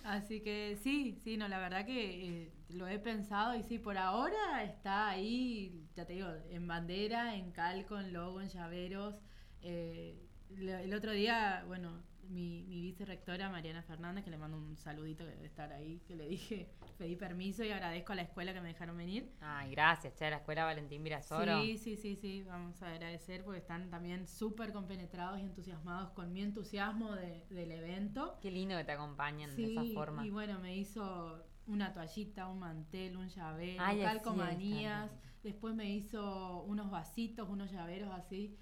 Así que sí, sí, no, la verdad que eh, lo he pensado y sí, por ahora está ahí, ya te digo, en bandera, en calco, en logo, en llaveros. Eh, le, el otro día, bueno, mi, mi vicerrectora Mariana Fernández, que le mando un saludito que debe estar ahí, que le dije, pedí permiso y agradezco a la escuela que me dejaron venir. Ay, gracias, che, la escuela Valentín Virasoro. Sí, sí, sí, sí, vamos a agradecer porque están también súper compenetrados y entusiasmados con mi entusiasmo de, del evento. Qué lindo que te acompañen sí, de esa forma. Sí, y bueno, me hizo una toallita, un mantel, un llavero, ay, calcomanías, sí, después me hizo unos vasitos, unos llaveros así.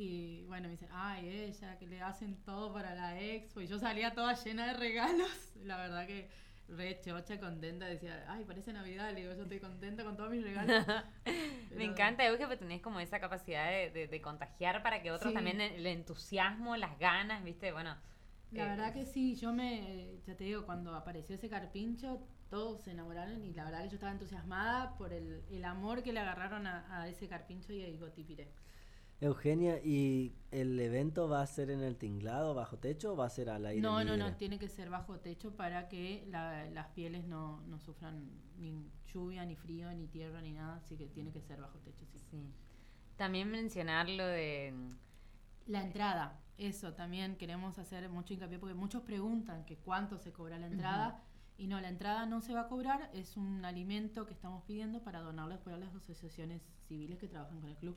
Y bueno, me dicen, ay, ella, que le hacen todo para la expo. Y yo salía toda llena de regalos. La verdad que re chocha, contenta, decía, ay, parece Navidad, le digo, yo estoy contenta con todos mis regalos. Pero... Me encanta, Euge, que tenés como esa capacidad de, de, de contagiar para que otros sí. también el entusiasmo, las ganas, viste, bueno. La eh, verdad que sí, yo me, ya te digo, cuando apareció ese carpincho, todos se enamoraron y la verdad que yo estaba entusiasmada por el, el amor que le agarraron a, a ese carpincho y a Yvotí Piré. Eugenia, ¿y el evento va a ser en el tinglado, bajo techo, o va a ser al aire no, libre? No, no, tiene que ser bajo techo para que la, las pieles no, no sufran ni lluvia, ni frío, ni tierra, ni nada, así que tiene que ser bajo techo, sí. sí. También mencionar lo de... La entrada, eso, también queremos hacer mucho hincapié, porque muchos preguntan que cuánto se cobra la entrada, uh-huh. y no, la entrada no se va a cobrar, es un alimento que estamos pidiendo para donarlo después a las asociaciones civiles que trabajan con el club.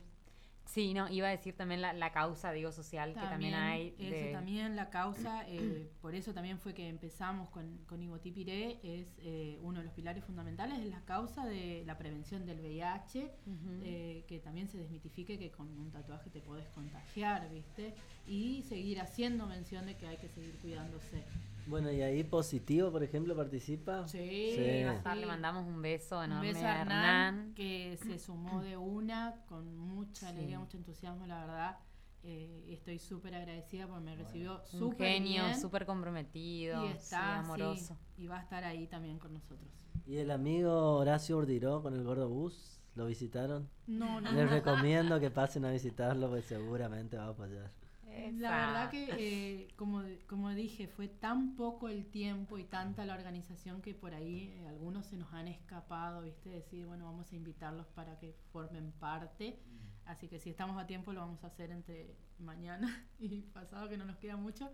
Sí, no, iba a decir también la, la causa, digo, social, también, que también hay. De... Eso también, la causa, eh, por eso también fue que empezamos con, con Yvotí Piré, es eh, uno de los pilares fundamentales, es la causa de la prevención del V I H, uh-huh. eh, que también se desmitifique que con un tatuaje te podés contagiar, ¿viste? Y seguir haciendo mención de que hay que seguir cuidándose. Bueno, y ahí Positivo, por ejemplo, participa. Sí, sí. Va a estar, le mandamos un beso enorme un beso a, Hernán, a Hernán, que se sumó de una con mucha alegría, sí. mucho entusiasmo, la verdad. Eh, estoy súper agradecida porque me recibió bueno, súper bien. Un genio, súper comprometido, y está, sí, amoroso. Sí, y va a estar ahí también con nosotros. ¿Y el amigo Horacio Urdiró con el Gordo Bus? ¿Lo visitaron? No, no. Les no. recomiendo que pasen a visitarlo porque seguramente va a apoyar. Exacto. La verdad que, eh, como, como dije, fue tan poco el tiempo y tanta la organización que por ahí eh, algunos se nos han escapado, ¿viste? Decir, bueno, vamos a invitarlos para que formen parte. Así que si estamos a tiempo lo vamos a hacer entre mañana y pasado, que no nos queda mucho.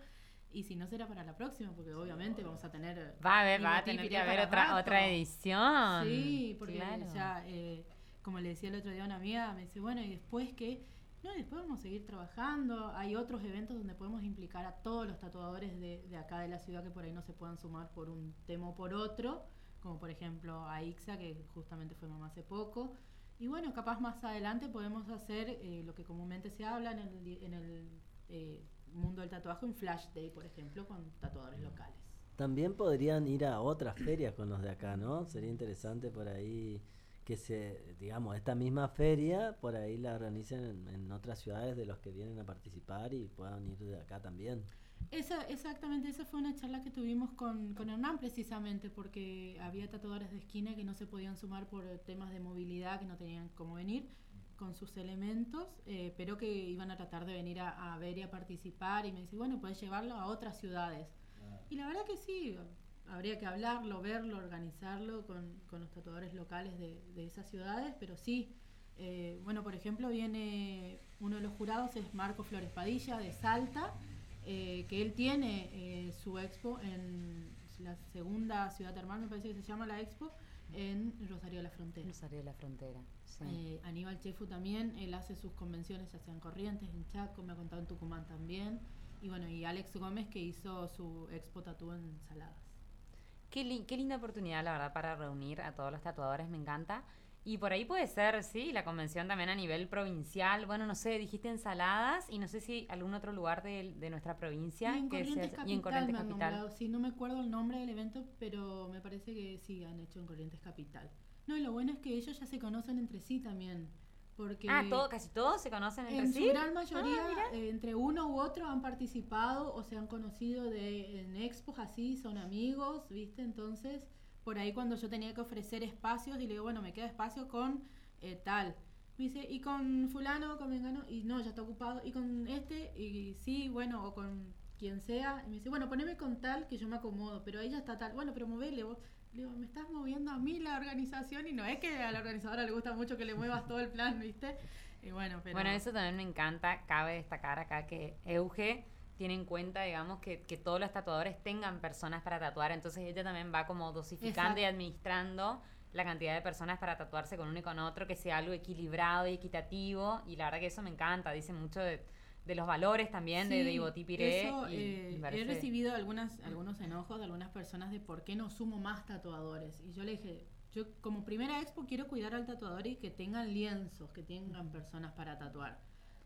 Y si no, será para la próxima, porque obviamente vamos a tener... Va a haber, va a tener que haber otra, otra edición. Sí, porque claro. ya, eh, como le decía el otro día a una amiga, me dice, bueno, ¿y después qué? No, y después vamos a seguir trabajando. Hay otros eventos donde podemos implicar a todos los tatuadores de, de acá de la ciudad que por ahí no se puedan sumar por un tema o por otro, como por ejemplo a Aixa, que justamente fue mamá hace poco. Y bueno, capaz más adelante podemos hacer eh, lo que comúnmente se habla en el, en el eh, mundo del tatuaje, un flash day, por ejemplo, con tatuadores locales. También podrían ir a otras ferias con los de acá, ¿no? Sería interesante por ahí... que se, digamos, esta misma feria por ahí la organicen en, en otras ciudades de los que vienen a participar y puedan ir de acá también. Esa, exactamente, esa fue una charla que tuvimos con, con Hernán precisamente, porque había tatuadores de esquina que no se podían sumar por temas de movilidad, que no tenían cómo venir con sus elementos, eh, pero que iban a tratar de venir a, a ver y a participar, y me dice, bueno, podés llevarlo a otras ciudades. Ah. Y la verdad que sí... Habría que hablarlo, verlo, organizarlo con, con los tatuadores locales de, de esas ciudades, pero sí, eh, bueno, por ejemplo, viene uno de los jurados, es Marco Flores Padilla de Salta, eh, que él tiene eh, su expo en la segunda ciudad hermana, me parece que se llama la expo, en Rosario de la Frontera. Rosario de la Frontera, sí. Eh, Aníbal Chefu también, él hace sus convenciones, ya sean Corrientes, en Chaco, me ha contado en Tucumán también, y bueno, y Alex Gómez, que hizo su Expo Tattoo en Saladas. Qué, li- qué linda oportunidad, la verdad, para reunir a todos los tatuadores, me encanta. Y por ahí puede ser, sí, la convención también a nivel provincial. Bueno, no sé, dijiste Ensaladas y no sé si algún otro lugar de, de nuestra provincia. Y en que Corrientes Capital, y en Corrientes me han Capital. Nombrado, sí, no me acuerdo el nombre del evento, pero me parece que sí, han hecho en Corrientes Capital. No, y lo bueno es que ellos ya se conocen entre sí también. Porque ah, todo, casi todos se conocen entre en sí. En su gran mayoría, ah, eh, entre uno u otro han participado o se han conocido de, en expos, así, son amigos, ¿viste? Entonces, por ahí cuando yo tenía que ofrecer espacios, y le digo, bueno, me queda espacio con eh, tal. Me dice, ¿y con fulano, con mengano? Y no, ya está ocupado. ¿Y con este? Y sí, bueno, o con quien sea. Y me dice, bueno, poneme con tal que yo me acomodo, pero ahí ya está tal. Bueno, pero movele vos. Le digo, me estás moviendo a mí la organización y no es que a la organizadora le gusta mucho que le muevas todo el plan, ¿viste? Y bueno, pero... Bueno, eso también me encanta. Cabe destacar acá que Euge tiene en cuenta, digamos, que, que todos los tatuadores tengan personas para tatuar. Entonces ella también va como dosificando Exacto. y administrando la cantidad de personas para tatuarse con uno y con otro, que sea algo equilibrado y equitativo. Y la verdad que eso me encanta. Dice mucho de... de los valores también, sí, de Yvotí Piré. Eso, y, eh, y he recibido algunas, algunos enojos de algunas personas de por qué no sumo más tatuadores. Y yo le dije, yo como primera expo quiero cuidar al tatuador y que tengan lienzos, que tengan personas para tatuar.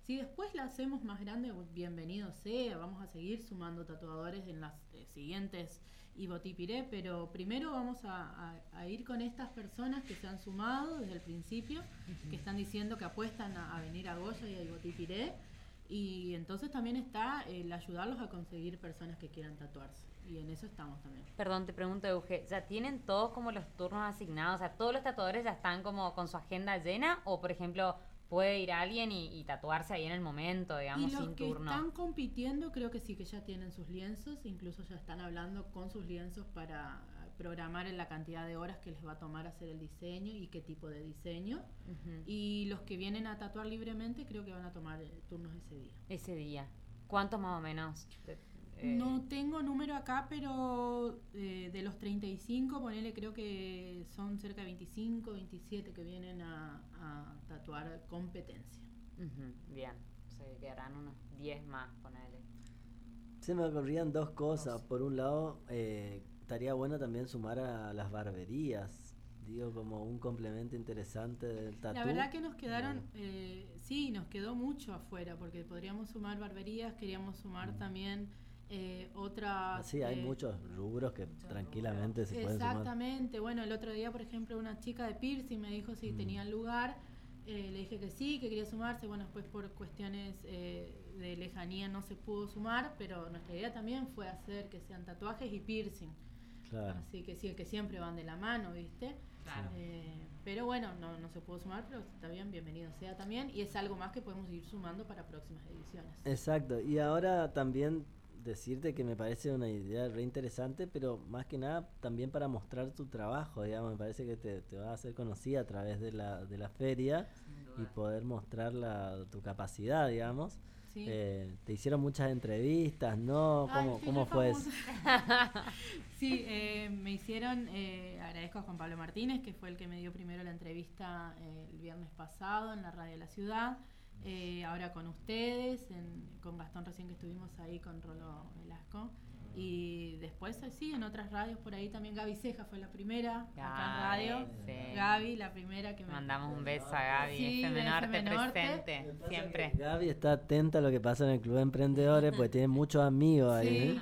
Si después la hacemos más grande, bienvenido sea, vamos a seguir sumando tatuadores en las eh, siguientes Yvotí Piré, pero primero vamos a, a, a ir con estas personas que se han sumado desde el principio, uh-huh. que están diciendo que apuestan a, a venir a Goya y a Yvotí Piré. Y entonces también está el ayudarlos a conseguir personas que quieran tatuarse. Y en eso estamos también. Perdón, te pregunto, Euge, ¿ya tienen todos como los turnos asignados? O sea, ¿todos los tatuadores ya están como con su agenda llena? O, por ejemplo, ¿puede ir alguien y, y tatuarse ahí en el momento, digamos, sin turno? Y los que turno? están compitiendo creo que sí, que ya tienen sus lienzos. Incluso ya están hablando con sus lienzos para programar en la cantidad de horas que les va a tomar hacer el diseño y qué tipo de diseño. Uh-huh. Y los que vienen a tatuar libremente creo que van a tomar turnos ese día. Ese día. ¿Cuántos más o menos? De, eh... No tengo número acá, pero eh, de los treinta y cinco, ponele, creo que son cerca de veinticinco, veintisiete que vienen a, a tatuar competencia. Uh-huh. Bien. Se quedarán unos diez más, ponele. Se me ocurrían dos cosas. No sé. Por un lado... Eh, estaría bueno también sumar a las barberías, digo, como un complemento interesante del tatú. La verdad que nos quedaron, eh, sí, nos quedó mucho afuera, porque podríamos sumar barberías, queríamos sumar mm. también eh, otras... Sí, hay eh, muchos rubros que muchos tranquilamente rubros. se pueden sumar. Exactamente, bueno, el otro día, por ejemplo, una chica de piercing me dijo si mm. tenían lugar, eh, le dije que sí, que quería sumarse, bueno, después por cuestiones... Eh, de lejanía no se pudo sumar, pero nuestra idea también fue hacer que sean tatuajes y piercing. Claro. Así que sí, que siempre van de la mano, ¿viste? Claro. Eh, pero bueno, no, no se pudo sumar, pero está bien, bienvenido sea también. Y es algo más que podemos ir sumando para próximas ediciones. Exacto. Y ahora también decirte que me parece una idea re interesante, pero más que nada también para mostrar tu trabajo, digamos. Me parece que te, te va a hacer conocida a través de la, de la feria y poder mostrar la, tu capacidad, digamos. Sí. Eh, te hicieron muchas entrevistas, ¿no? ¿Cómo, Ay, ¿cómo fue eso? Sí, eh, me hicieron, eh, agradezco a Juan Pablo Martínez, que fue el que me dio primero la entrevista eh, el viernes pasado en la radio de la ciudad, eh, ahora con ustedes, en, con Gastón recién que estuvimos ahí, con Rolo Velasco, y después sí, en otras radios por ahí también. Gaby Ceja fue la primera acá en radio. Sí. Gaby, la primera que me... Mandamos un beso a Gaby, sí, F M Norte presente, siempre. Gaby está atenta a lo que pasa en el Club de Emprendedores, porque tiene muchos amigos ahí, ¿eh?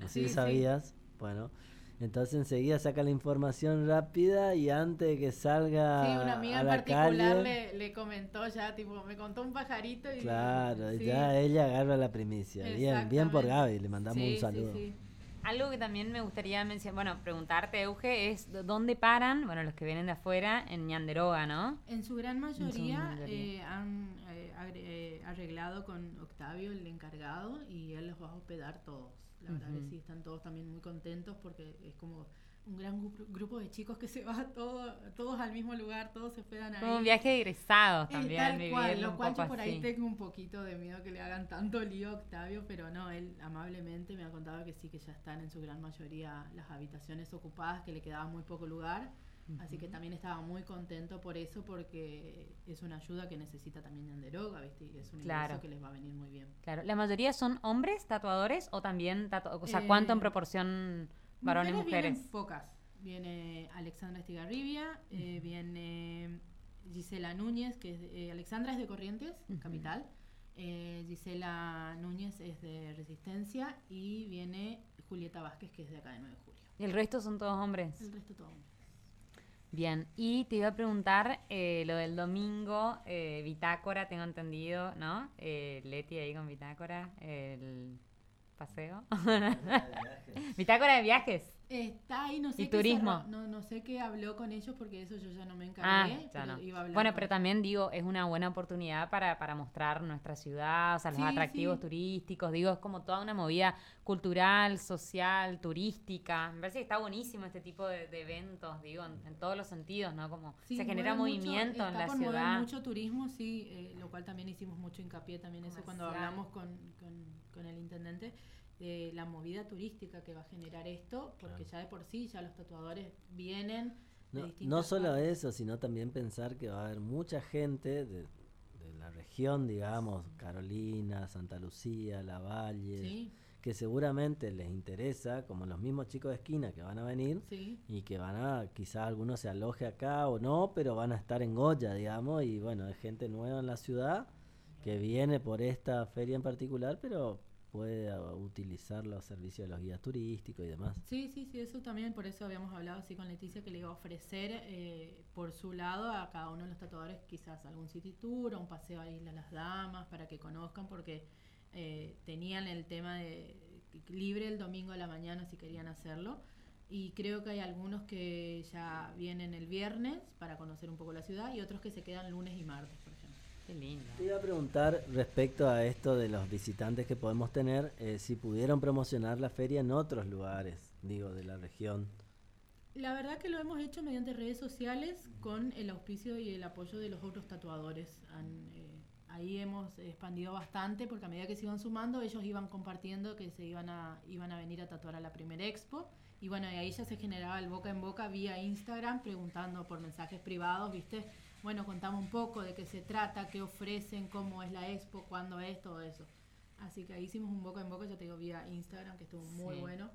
No sé si sabías. Bueno, entonces enseguida saca la información rápida y antes de que salga... Sí, una amiga a en particular calle, le, le comentó ya, tipo, me contó un pajarito y... Claro, le, ya sí. ella agarra la primicia. Bien, bien por Gaby, le mandamos sí, un saludo. Sí, sí. Algo que también me gustaría mencionar, bueno, preguntarte, Euge, es dónde paran, bueno, los que vienen de afuera, en Ñanderoa, ¿no? En su gran mayoría, su mayoría. Eh, han eh, agre, eh, arreglado con Octavio, el encargado, y él los va a hospedar todos. La verdad uh-huh. que sí, están todos también muy contentos porque es como un gran gru- grupo de chicos que se va todo, todos al mismo lugar, todos se hospedan ahí. Como un viaje de egresados también. Tal cual, lo cual yo por así. ahí tengo un poquito de miedo que le hagan tanto lío a Octavio, pero no, él amablemente me ha contado que sí, que ya están en su gran mayoría las habitaciones ocupadas, que le quedaba muy poco lugar. Uh-huh. Así que también estaba muy contento por eso, porque es una ayuda que necesita también Ñanderoa, ¿viste? Y es un ingreso claro. que les va a venir muy bien. Claro. ¿La mayoría son hombres tatuadores o también tatuadores? O sea, eh, ¿cuánto en proporción varones y mujeres? Vienen pocas. Viene Alexandra Estigarribia, uh-huh. eh, viene Gisela Núñez, que es de, eh, Alexandra es de Corrientes, uh-huh. capital. Eh, Gisela Núñez es de Resistencia y viene Julieta Vázquez, que es de acá de nueve de julio. ¿Y el resto son todos hombres? El resto todos hombres. Bien, y te iba a preguntar eh, lo del domingo, eh, bitácora, tengo entendido, ¿no? Eh, Leti ahí con bitácora, el paseo. Bitácora de viajes. Está ahí, no sé. Y turismo. Se, no, no sé qué habló con ellos porque eso yo ya no me encargué. Ah, ya pero no. iba a hablar bueno, pero también digo, es una buena oportunidad para, para mostrar nuestra ciudad, o sea, los sí, atractivos sí. turísticos. Digo, es como toda una movida cultural, social, turística. Me parece que está buenísimo este tipo de, de eventos, digo, en, en todos los sentidos, ¿no? Como sí, se genera movimiento mucho, en la ciudad. Está mucho turismo, sí, eh, lo cual también hicimos mucho hincapié también Comercial. eso cuando hablamos con, con, con el intendente. De la movida turística que va a generar esto, porque claro. ya de por sí ya los tatuadores vienen no, de distintas no solo partes. Eso, sino también pensar que va a haber mucha gente de, de la región, digamos, sí. Carolina, Santa Lucía, Lavalle, sí. que seguramente les interesa, como los mismos chicos de esquina que van a venir sí. y que van a, quizás alguno se aloje acá o no, pero van a estar en Goya, digamos, y bueno, hay gente nueva en la ciudad que viene por esta feria en particular, pero puede utilizar los servicios de los guías turísticos y demás. Sí, sí, sí, eso también, por eso habíamos hablado así con Leticia, que le iba a ofrecer eh, por su lado a cada uno de los tatuadores quizás algún city tour o un paseo a Isla Las Damas para que conozcan, porque eh, tenían el tema de libre el domingo a la mañana si querían hacerlo. Y creo que hay algunos que ya vienen el viernes para conocer un poco la ciudad y otros que se quedan lunes y martes, por ejemplo. Qué lindo. Te iba a preguntar respecto a esto de los visitantes que podemos tener, eh, si pudieron promocionar la feria en otros lugares, digo, de la región. La verdad que lo hemos hecho mediante redes sociales con el auspicio y el apoyo de los otros tatuadores. Han, eh, ahí hemos expandido bastante porque a medida que se iban sumando, ellos iban compartiendo que se iban a, iban a venir a tatuar a la primera expo. Y bueno, y ahí ya se generaba el boca en boca vía Instagram, preguntando por mensajes privados, ¿viste? Bueno, contame un poco de qué se trata, qué ofrecen, cómo es la expo, cuándo es, todo eso. Así que ahí hicimos un boca en boca, yo te digo, vía Instagram, que estuvo muy bueno.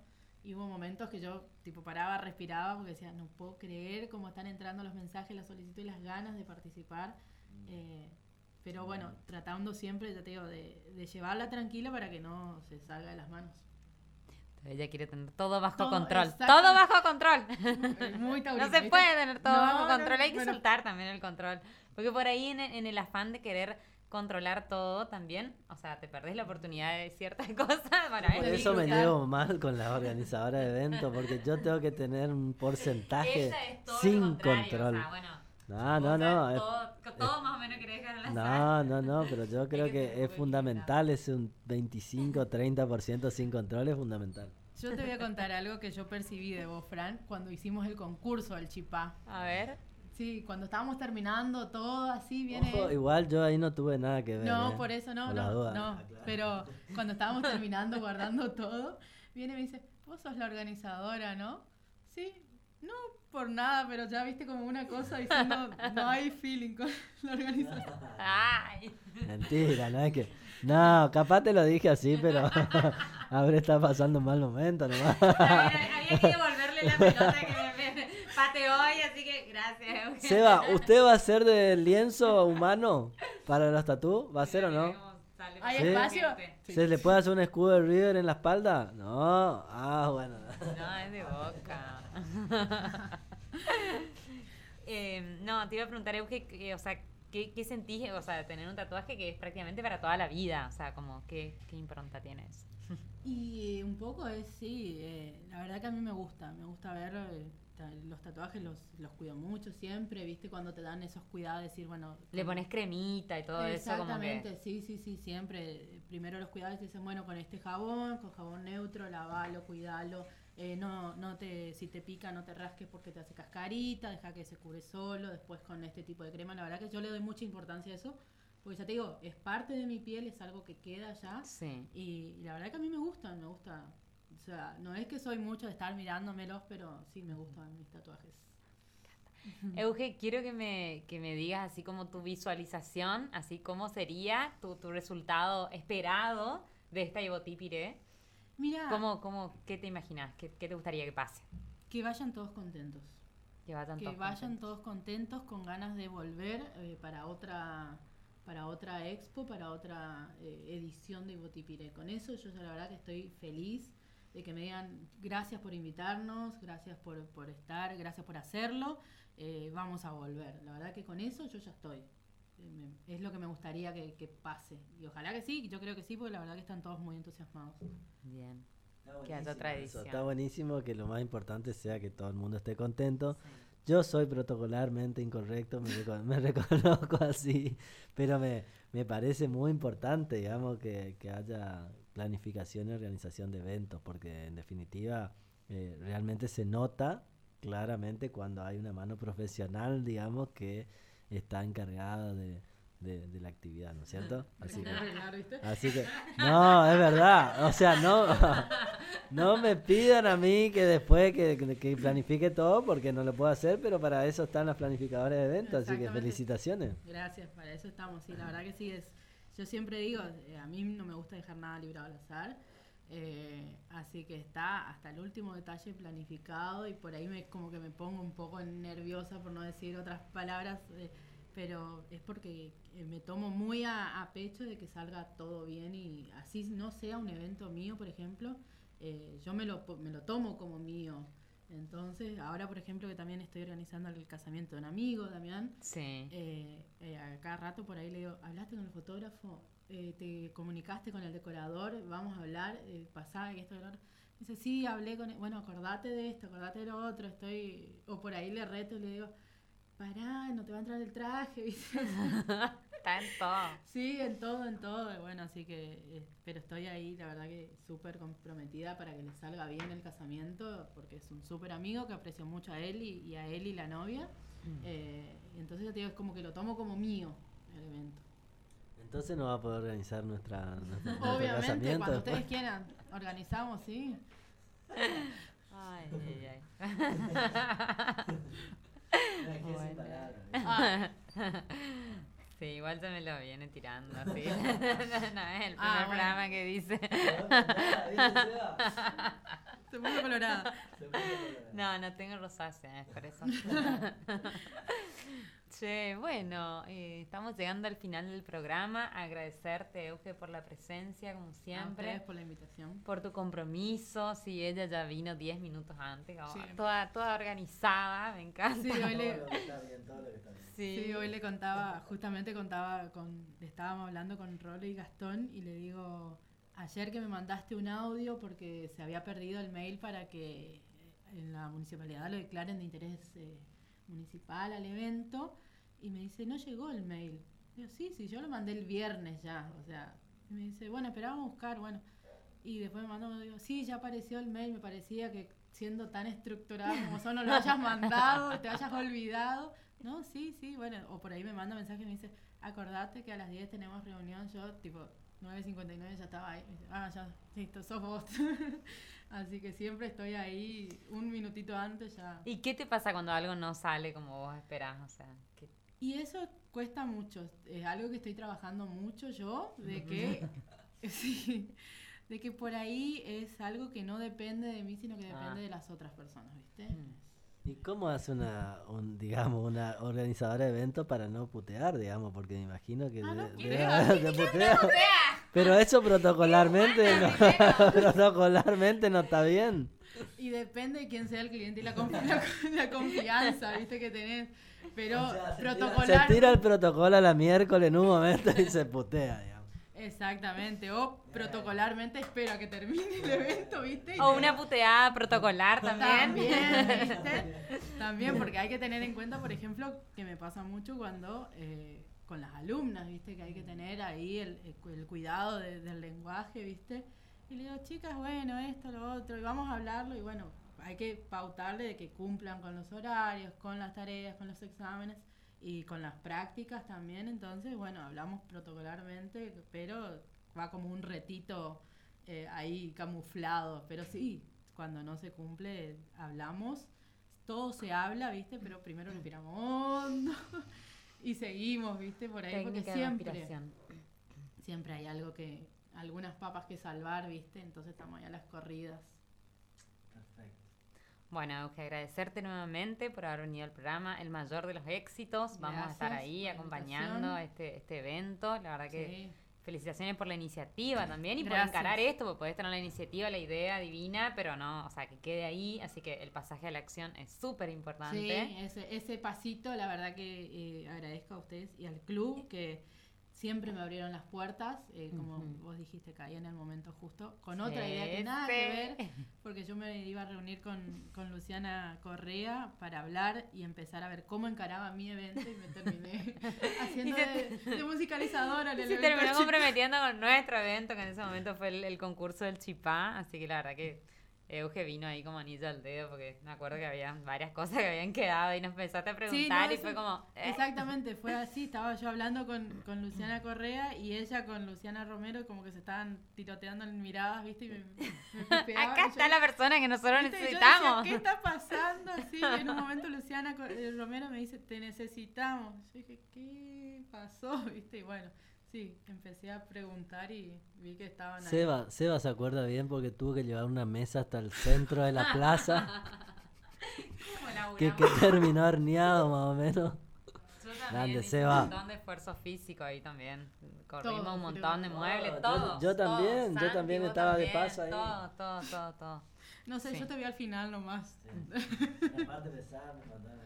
Y hubo momentos que yo, tipo, paraba, respiraba, porque decía, no puedo creer cómo están entrando los mensajes, la solicitud y las ganas de participar. Mm. Eh, pero bueno, tratando siempre, ya te digo, de, de llevarla tranquila para que no se salga de las manos. Ella quiere tener todo bajo todo, control. Todo bajo control. Muy taurino. No se puede tener todo no, bajo control. No, Hay que bueno. soltar también el control. Porque por ahí en el, en el afán de querer controlar todo también, o sea, te perdés la oportunidad de ciertas cosas. Bueno, por es eso me llevo mal con la organizadora de eventos, porque yo tengo que tener un porcentaje ella es todo sin control. O sea, bueno, no, no, no. Todo, es, todo más o menos querés dejar en la no, sala. No, no, no, pero yo creo que, que es fundamental, es un veinticinco a treinta por ciento sin control, es fundamental. Yo te voy a contar algo que yo percibí de vos, Fran, cuando hicimos el concurso del Chipá. A ver. Sí, cuando estábamos terminando todo así, viene... Ojo, igual yo ahí no tuve nada que ver. No, eh, por eso no, no, no. Ah, claro. Pero cuando estábamos terminando, guardando todo, viene y me dice, vos sos la organizadora, ¿no? Sí. No, por nada, pero ya viste como una cosa diciendo, no hay feeling con la organización. Ay. Mentira, no es que... No, capaz te lo dije así, pero ahora está pasando un mal momento nomás. Había que devolverle la pelota que me pateó hoy, así que gracias, Eugenia. Seba, ¿usted va a ser del lienzo humano para los tatú? ¿Va a ser o no? ¿Hay ¿Sí? espacio? Sí. ¿Se le puede hacer un escudo de River en la espalda? No. Ah, bueno. No, es de Boca. eh, no, te iba a preguntar, Euge, eh, o sea, ¿qué, ¿qué sentís, o sea, de tener un tatuaje que es prácticamente para toda la vida? O sea, como, ¿qué, qué impronta tienes? Y un poco es, sí, eh, la verdad que a mí me gusta. Me gusta ver eh, los tatuajes, los, los cuido mucho siempre, ¿viste? Cuando te dan esos cuidados, decir, bueno... Le pones cremita y todo eso, como que... Exactamente, sí, sí, sí, siempre. Primero los cuidados dicen, bueno, con este jabón, con jabón neutro, lavalo, cuidalo. Eh, no, no te, si te pica, no te rasques porque te hace cascarita, deja que se cure solo. Después con este tipo de crema, la verdad que yo le doy mucha importancia a eso. Porque ya te digo, es parte de mi piel, es algo que queda ya. Sí. Y, y la verdad que a mí me gusta, me gusta... O sea, no es que soy mucho de estar mirándomelos, pero sí me gustan mis tatuajes. Euge, quiero que me, que me digas así como tu visualización, así cómo sería tu, tu resultado esperado de esta Yvotí Piré. Mira, ¿Cómo, cómo, ¿qué te imaginas? ¿Qué, ¿Qué te gustaría que pase? Que vayan todos contentos. Que vayan, que todos, vayan contentos. todos contentos, con ganas de volver eh, para otra... para otra expo, para otra eh, edición de Yvotí Piré. Con eso yo la verdad que estoy feliz de que me digan gracias por invitarnos, gracias por, por estar, gracias por hacerlo, eh, vamos a volver. La verdad que con eso yo ya estoy. Eh, me, es lo que me gustaría que, que pase. Y ojalá que sí, yo creo que sí, porque la verdad que están todos muy entusiasmados. Bien. Que haya otra edición. Eso, está buenísimo, que lo más importante sea que todo el mundo esté contento. Sí. Yo soy protocolarmente incorrecto, me, recon, me reconozco así, pero me, me parece muy importante, digamos, que, que haya planificación y organización de eventos, porque en definitiva eh, realmente se nota claramente cuando hay una mano profesional, digamos, que está encargada de, de, de la actividad, ¿no es cierto? Así que, así que, no, es verdad, o sea, no... No me pidan a mí que después que, que planifique todo, porque no lo puedo hacer, pero para eso están las planificadoras de eventos, así que felicitaciones. Gracias, para eso estamos, sí, la verdad que sí. Es, yo siempre digo, eh, a mí no me gusta dejar nada librado al azar, eh, así que está hasta el último detalle planificado y por ahí me, como que me pongo un poco nerviosa, por no decir otras palabras, eh, pero es porque me tomo muy a, a pecho de que salga todo bien, y así no sea un evento mío, por ejemplo, eh, yo me lo, me lo tomo como mío. Entonces, ahora, por ejemplo, que también estoy organizando el casamiento de un amigo, Damián, sí. eh, eh, a cada rato por ahí le digo, ¿hablaste con el fotógrafo? Eh, ¿Te comunicaste con el decorador? Vamos a hablar, eh, pasá, que esto, que lo otro. Dice, sí, hablé con él. Bueno, acordate de esto, acordate de lo otro. Estoy O por ahí le reto y le digo, pará, no te va a entrar el traje, ¿viste? Está en todo. Sí, en todo, en todo. Bueno, así que, eh, pero estoy ahí, la verdad que súper comprometida para que le salga bien el casamiento, porque es un súper amigo que aprecio mucho a él y, y a él y la novia. Mm. Eh, entonces yo te digo, es como que lo tomo como mío el evento. Entonces no va a poder organizar nuestra, nuestra obviamente, casamiento cuando después. Ustedes quieran, organizamos, ¿sí? Ay, ay, ay. Bueno. Ah. Sí, igual se me lo viene tirando así. No, no, es el primer ah, bueno. programa que dice. Se puso colorada. No, no tengo rosácea, es por eso. Che, bueno, eh, estamos llegando al final del programa. Agradecerte, Euge, por la presencia, como siempre. Gracias por la invitación. Por tu compromiso. Sí, ella ya vino diez minutos antes. Oh, sí. toda, toda organizada, me encanta. Sí, hoy le, todo lo que está bien, todo lo que está bien. Sí. Sí, hoy le contaba, justamente contaba, con, estábamos hablando con Rolo y Gastón y le digo, ayer que me mandaste un audio porque se había perdido el mail para que en la municipalidad lo declaren de interés eh, municipal al evento, y me dice, no llegó el mail. Digo, sí, sí, yo lo mandé el viernes ya, o sea, y me dice, bueno, esperábamos buscar, bueno, y después me mandó, digo, sí, ya apareció el mail, me parecía que siendo tan estructurado como son, no lo hayas mandado, te hayas olvidado, no, sí, sí, bueno, o por ahí me manda mensaje y me dice, acordate que a las diez tenemos reunión, yo, tipo, nueve cincuenta y nueve ya estaba ahí, me dice, ah, ya, listo, sos vos. Así que siempre estoy ahí un minutito antes ya. ¿Y qué te pasa cuando algo no sale como vos esperás? O sea, ¿qué? Y eso cuesta mucho. Es algo que estoy trabajando mucho yo, de que, sí, de que por ahí es algo que no depende de mí, sino que depende ah. de las otras personas, ¿viste? ¿Y cómo hace una, un, digamos, una organizadora de eventos para no putear, digamos? Porque me imagino que ah, no, de, de, de putear. Pero eso protocolarmente no, protocolarmente no está bien. Y depende de quién sea el cliente y la, confi- la, la confianza, viste, que tenés. Pero o sea, protocolar... Se tira, se tira el protocolo a la miércoles en un momento y se putea, digamos. Exactamente, o protocolarmente espero a que termine el evento, viste. O una puteada protocolar también. También, ¿viste? También, porque hay que tener en cuenta, por ejemplo, que me pasa mucho cuando... Eh, con las alumnas, viste, que hay que tener ahí el, el cuidado de, del lenguaje, viste, y le digo, chicas, bueno, esto, lo otro, y vamos a hablarlo, y bueno, hay que pautarle de que cumplan con los horarios, con las tareas, con los exámenes, y con las prácticas también, entonces, bueno, hablamos protocolarmente, pero va como un retito eh, ahí camuflado, pero sí, cuando no se cumple, hablamos, todo se habla, viste, pero primero respiramos hondo, y seguimos, viste, por ahí, técnica, porque siempre siempre hay algo que, algunas papas que salvar, viste, entonces estamos ahí a las corridas. Perfecto. Bueno, Euge, agradecerte nuevamente por haber venido al programa, el mayor de los éxitos. Gracias, vamos a estar ahí acompañando este, este evento, la verdad que sí. Felicitaciones por la iniciativa también y gracias. Por encarar esto, porque podés tener la iniciativa, la idea divina, pero no, o sea, que quede ahí, así que el pasaje a la acción es súper importante. Sí, ese, ese pasito, la verdad que eh, agradezco a ustedes y al club, que siempre me abrieron las puertas, eh, como uh-huh. vos dijiste, caí en el momento justo, con sí, otra idea que nada sí. que ver, porque yo me iba a reunir con, con Luciana Correa para hablar y empezar a ver cómo encaraba mi evento y me terminé haciendo de, de musicalizadora en el evento. Se terminó comprometiendo con nuestro evento, que en ese momento fue el, el concurso del Chipá, así que la verdad que Euge vino ahí como anillo al dedo, porque me acuerdo que había varias cosas que habían quedado y nos empezaste a preguntar, sí, no, y fue como... Eh. Exactamente, fue así, estaba yo hablando con, con Luciana Correa y ella con Luciana Romero, como que se estaban tiroteando en miradas, ¿viste? Y me, me pipeaba, acá y está yo, la persona que nosotros necesitamos. Yo decía, ¿qué está pasando? Así, en un momento Luciana Romero me dice, te necesitamos. Yo dije, ¿qué pasó? ¿Viste? Y bueno... Sí, empecé a preguntar y vi que estaban ahí. Seba, Seba se acuerda bien porque tuvo que llevar una mesa hasta el centro de la plaza. ¿Cómo que, que terminó herniado más o menos. Yo Grande, Seba. Un montón de esfuerzo físico ahí también. Corrimos todo, un montón de muebles, oh, todo. Yo, yo también, todos, yo Santi, también estaba también, de paso ahí. Todo, todo, todo, todo. No sé, sí. Yo te vi al final nomás. Sí. Aparte pesada, me mataron.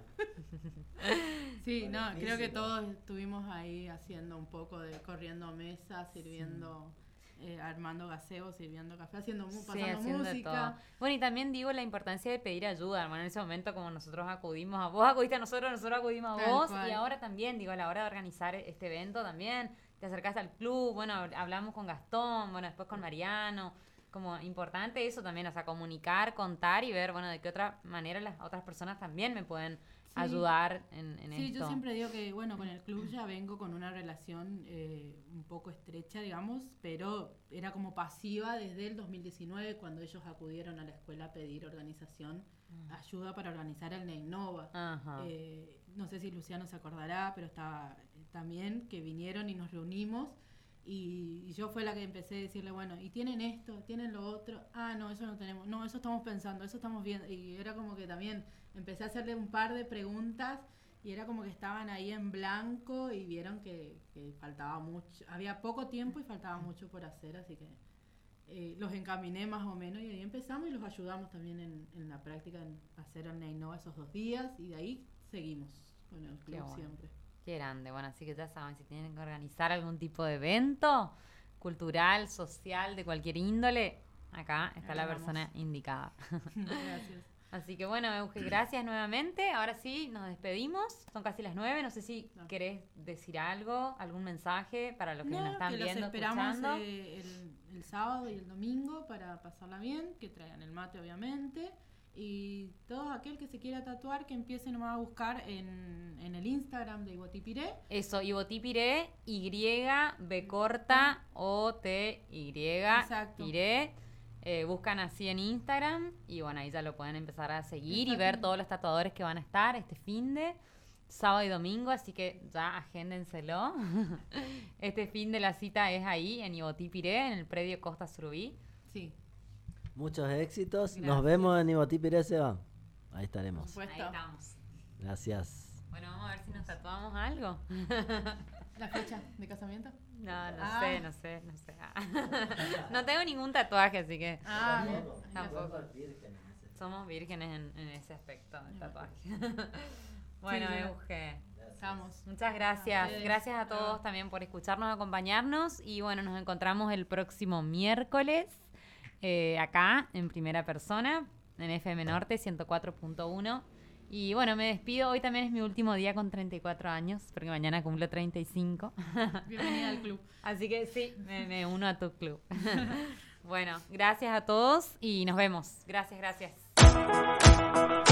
Sí, no, difícil, creo que todos estuvimos ahí haciendo un poco de corriendo mesas, sirviendo... Sí. Eh, armando gaseo, sirviendo café, haciendo, pasando sí, haciendo música. Todo. Bueno, y también digo la importancia de pedir ayuda, hermano, en ese momento como nosotros acudimos a vos, acudiste a nosotros, nosotros acudimos a Tal vos, cual. Y ahora también, digo, a la hora de organizar este evento también, te acercaste al club, bueno, hablamos con Gastón, bueno, después con Mariano, como importante eso también, o sea, comunicar, contar y ver, bueno, de qué otra manera las otras personas también me pueden sí. ayudar en, en sí, esto. Sí, yo siempre digo que, bueno, con el club ya vengo con una relación eh, un poco estrecha, digamos, pero era como pasiva desde el dos mil diecinueve, cuando ellos acudieron a la escuela a pedir organización, ayuda para organizar el Neinova. Eh, no sé si Luciano se acordará, pero estaba también, que vinieron y nos reunimos. Y yo fue la que empecé a decirle, bueno, y tienen esto, tienen lo otro, ah, no, eso no tenemos, no, eso estamos pensando, eso estamos viendo. Y era como que también empecé a hacerle un par de preguntas y era como que estaban ahí en blanco y vieron que, que faltaba mucho, había poco tiempo y faltaba mucho por hacer, así que eh, los encaminé más o menos y ahí empezamos y los ayudamos también en, en la práctica, en hacer el Neinova esos dos días y de ahí seguimos con el club bueno. siempre. Qué grande, bueno, así que ya saben, si tienen que organizar algún tipo de evento cultural, social, de cualquier índole, acá está ahí la vamos. Persona indicada. Gracias. Así que bueno, Euge, gracias nuevamente. Ahora sí, nos despedimos. Son casi las nueve, no sé si no. querés decir algo, algún mensaje para los que no, nos están que viendo, los esperamos escuchando. Eh, el, el sábado y el domingo para pasarla bien, que traigan el mate obviamente. Y todo aquel que se quiera tatuar, que empiece nomás a buscar en, en el Instagram de Yvotí Piré. Eso, Yvotí Piré, Y, B corta, O, T, Y, Piré. Eh, buscan así en Instagram y bueno, ahí ya lo pueden empezar a seguir y ver todos los tatuadores que van a estar este finde, sábado y domingo, así que ya agéndenselo. Este finde la cita es ahí, en Yvotí Piré, en el predio Costa Surubí. Sí. Muchos éxitos. Gracias. Nos vemos en Yvotí Piré, Seba. Ahí estaremos. Ahí estamos. Gracias. Bueno, vamos a ver si nos tatuamos algo. ¿La fecha de casamiento? No, no ah. sé, no sé, no sé. No tengo ningún tatuaje, así que... Ah, tampoco. tampoco. Somos vírgenes en, en ese aspecto del tatuaje. Bueno, Euge. Estamos. Muchas gracias. Gracias a todos también por escucharnos, acompañarnos. Y bueno, nos encontramos el próximo miércoles. Eh, acá en primera persona en F M Norte ciento cuatro punto uno y bueno, me despido. Hoy también es mi último día con treinta y cuatro años porque mañana cumplo treinta y cinco. Bienvenida al club, así que sí, me, me uno a tu club. Bueno, gracias a todos y nos vemos. Gracias, gracias.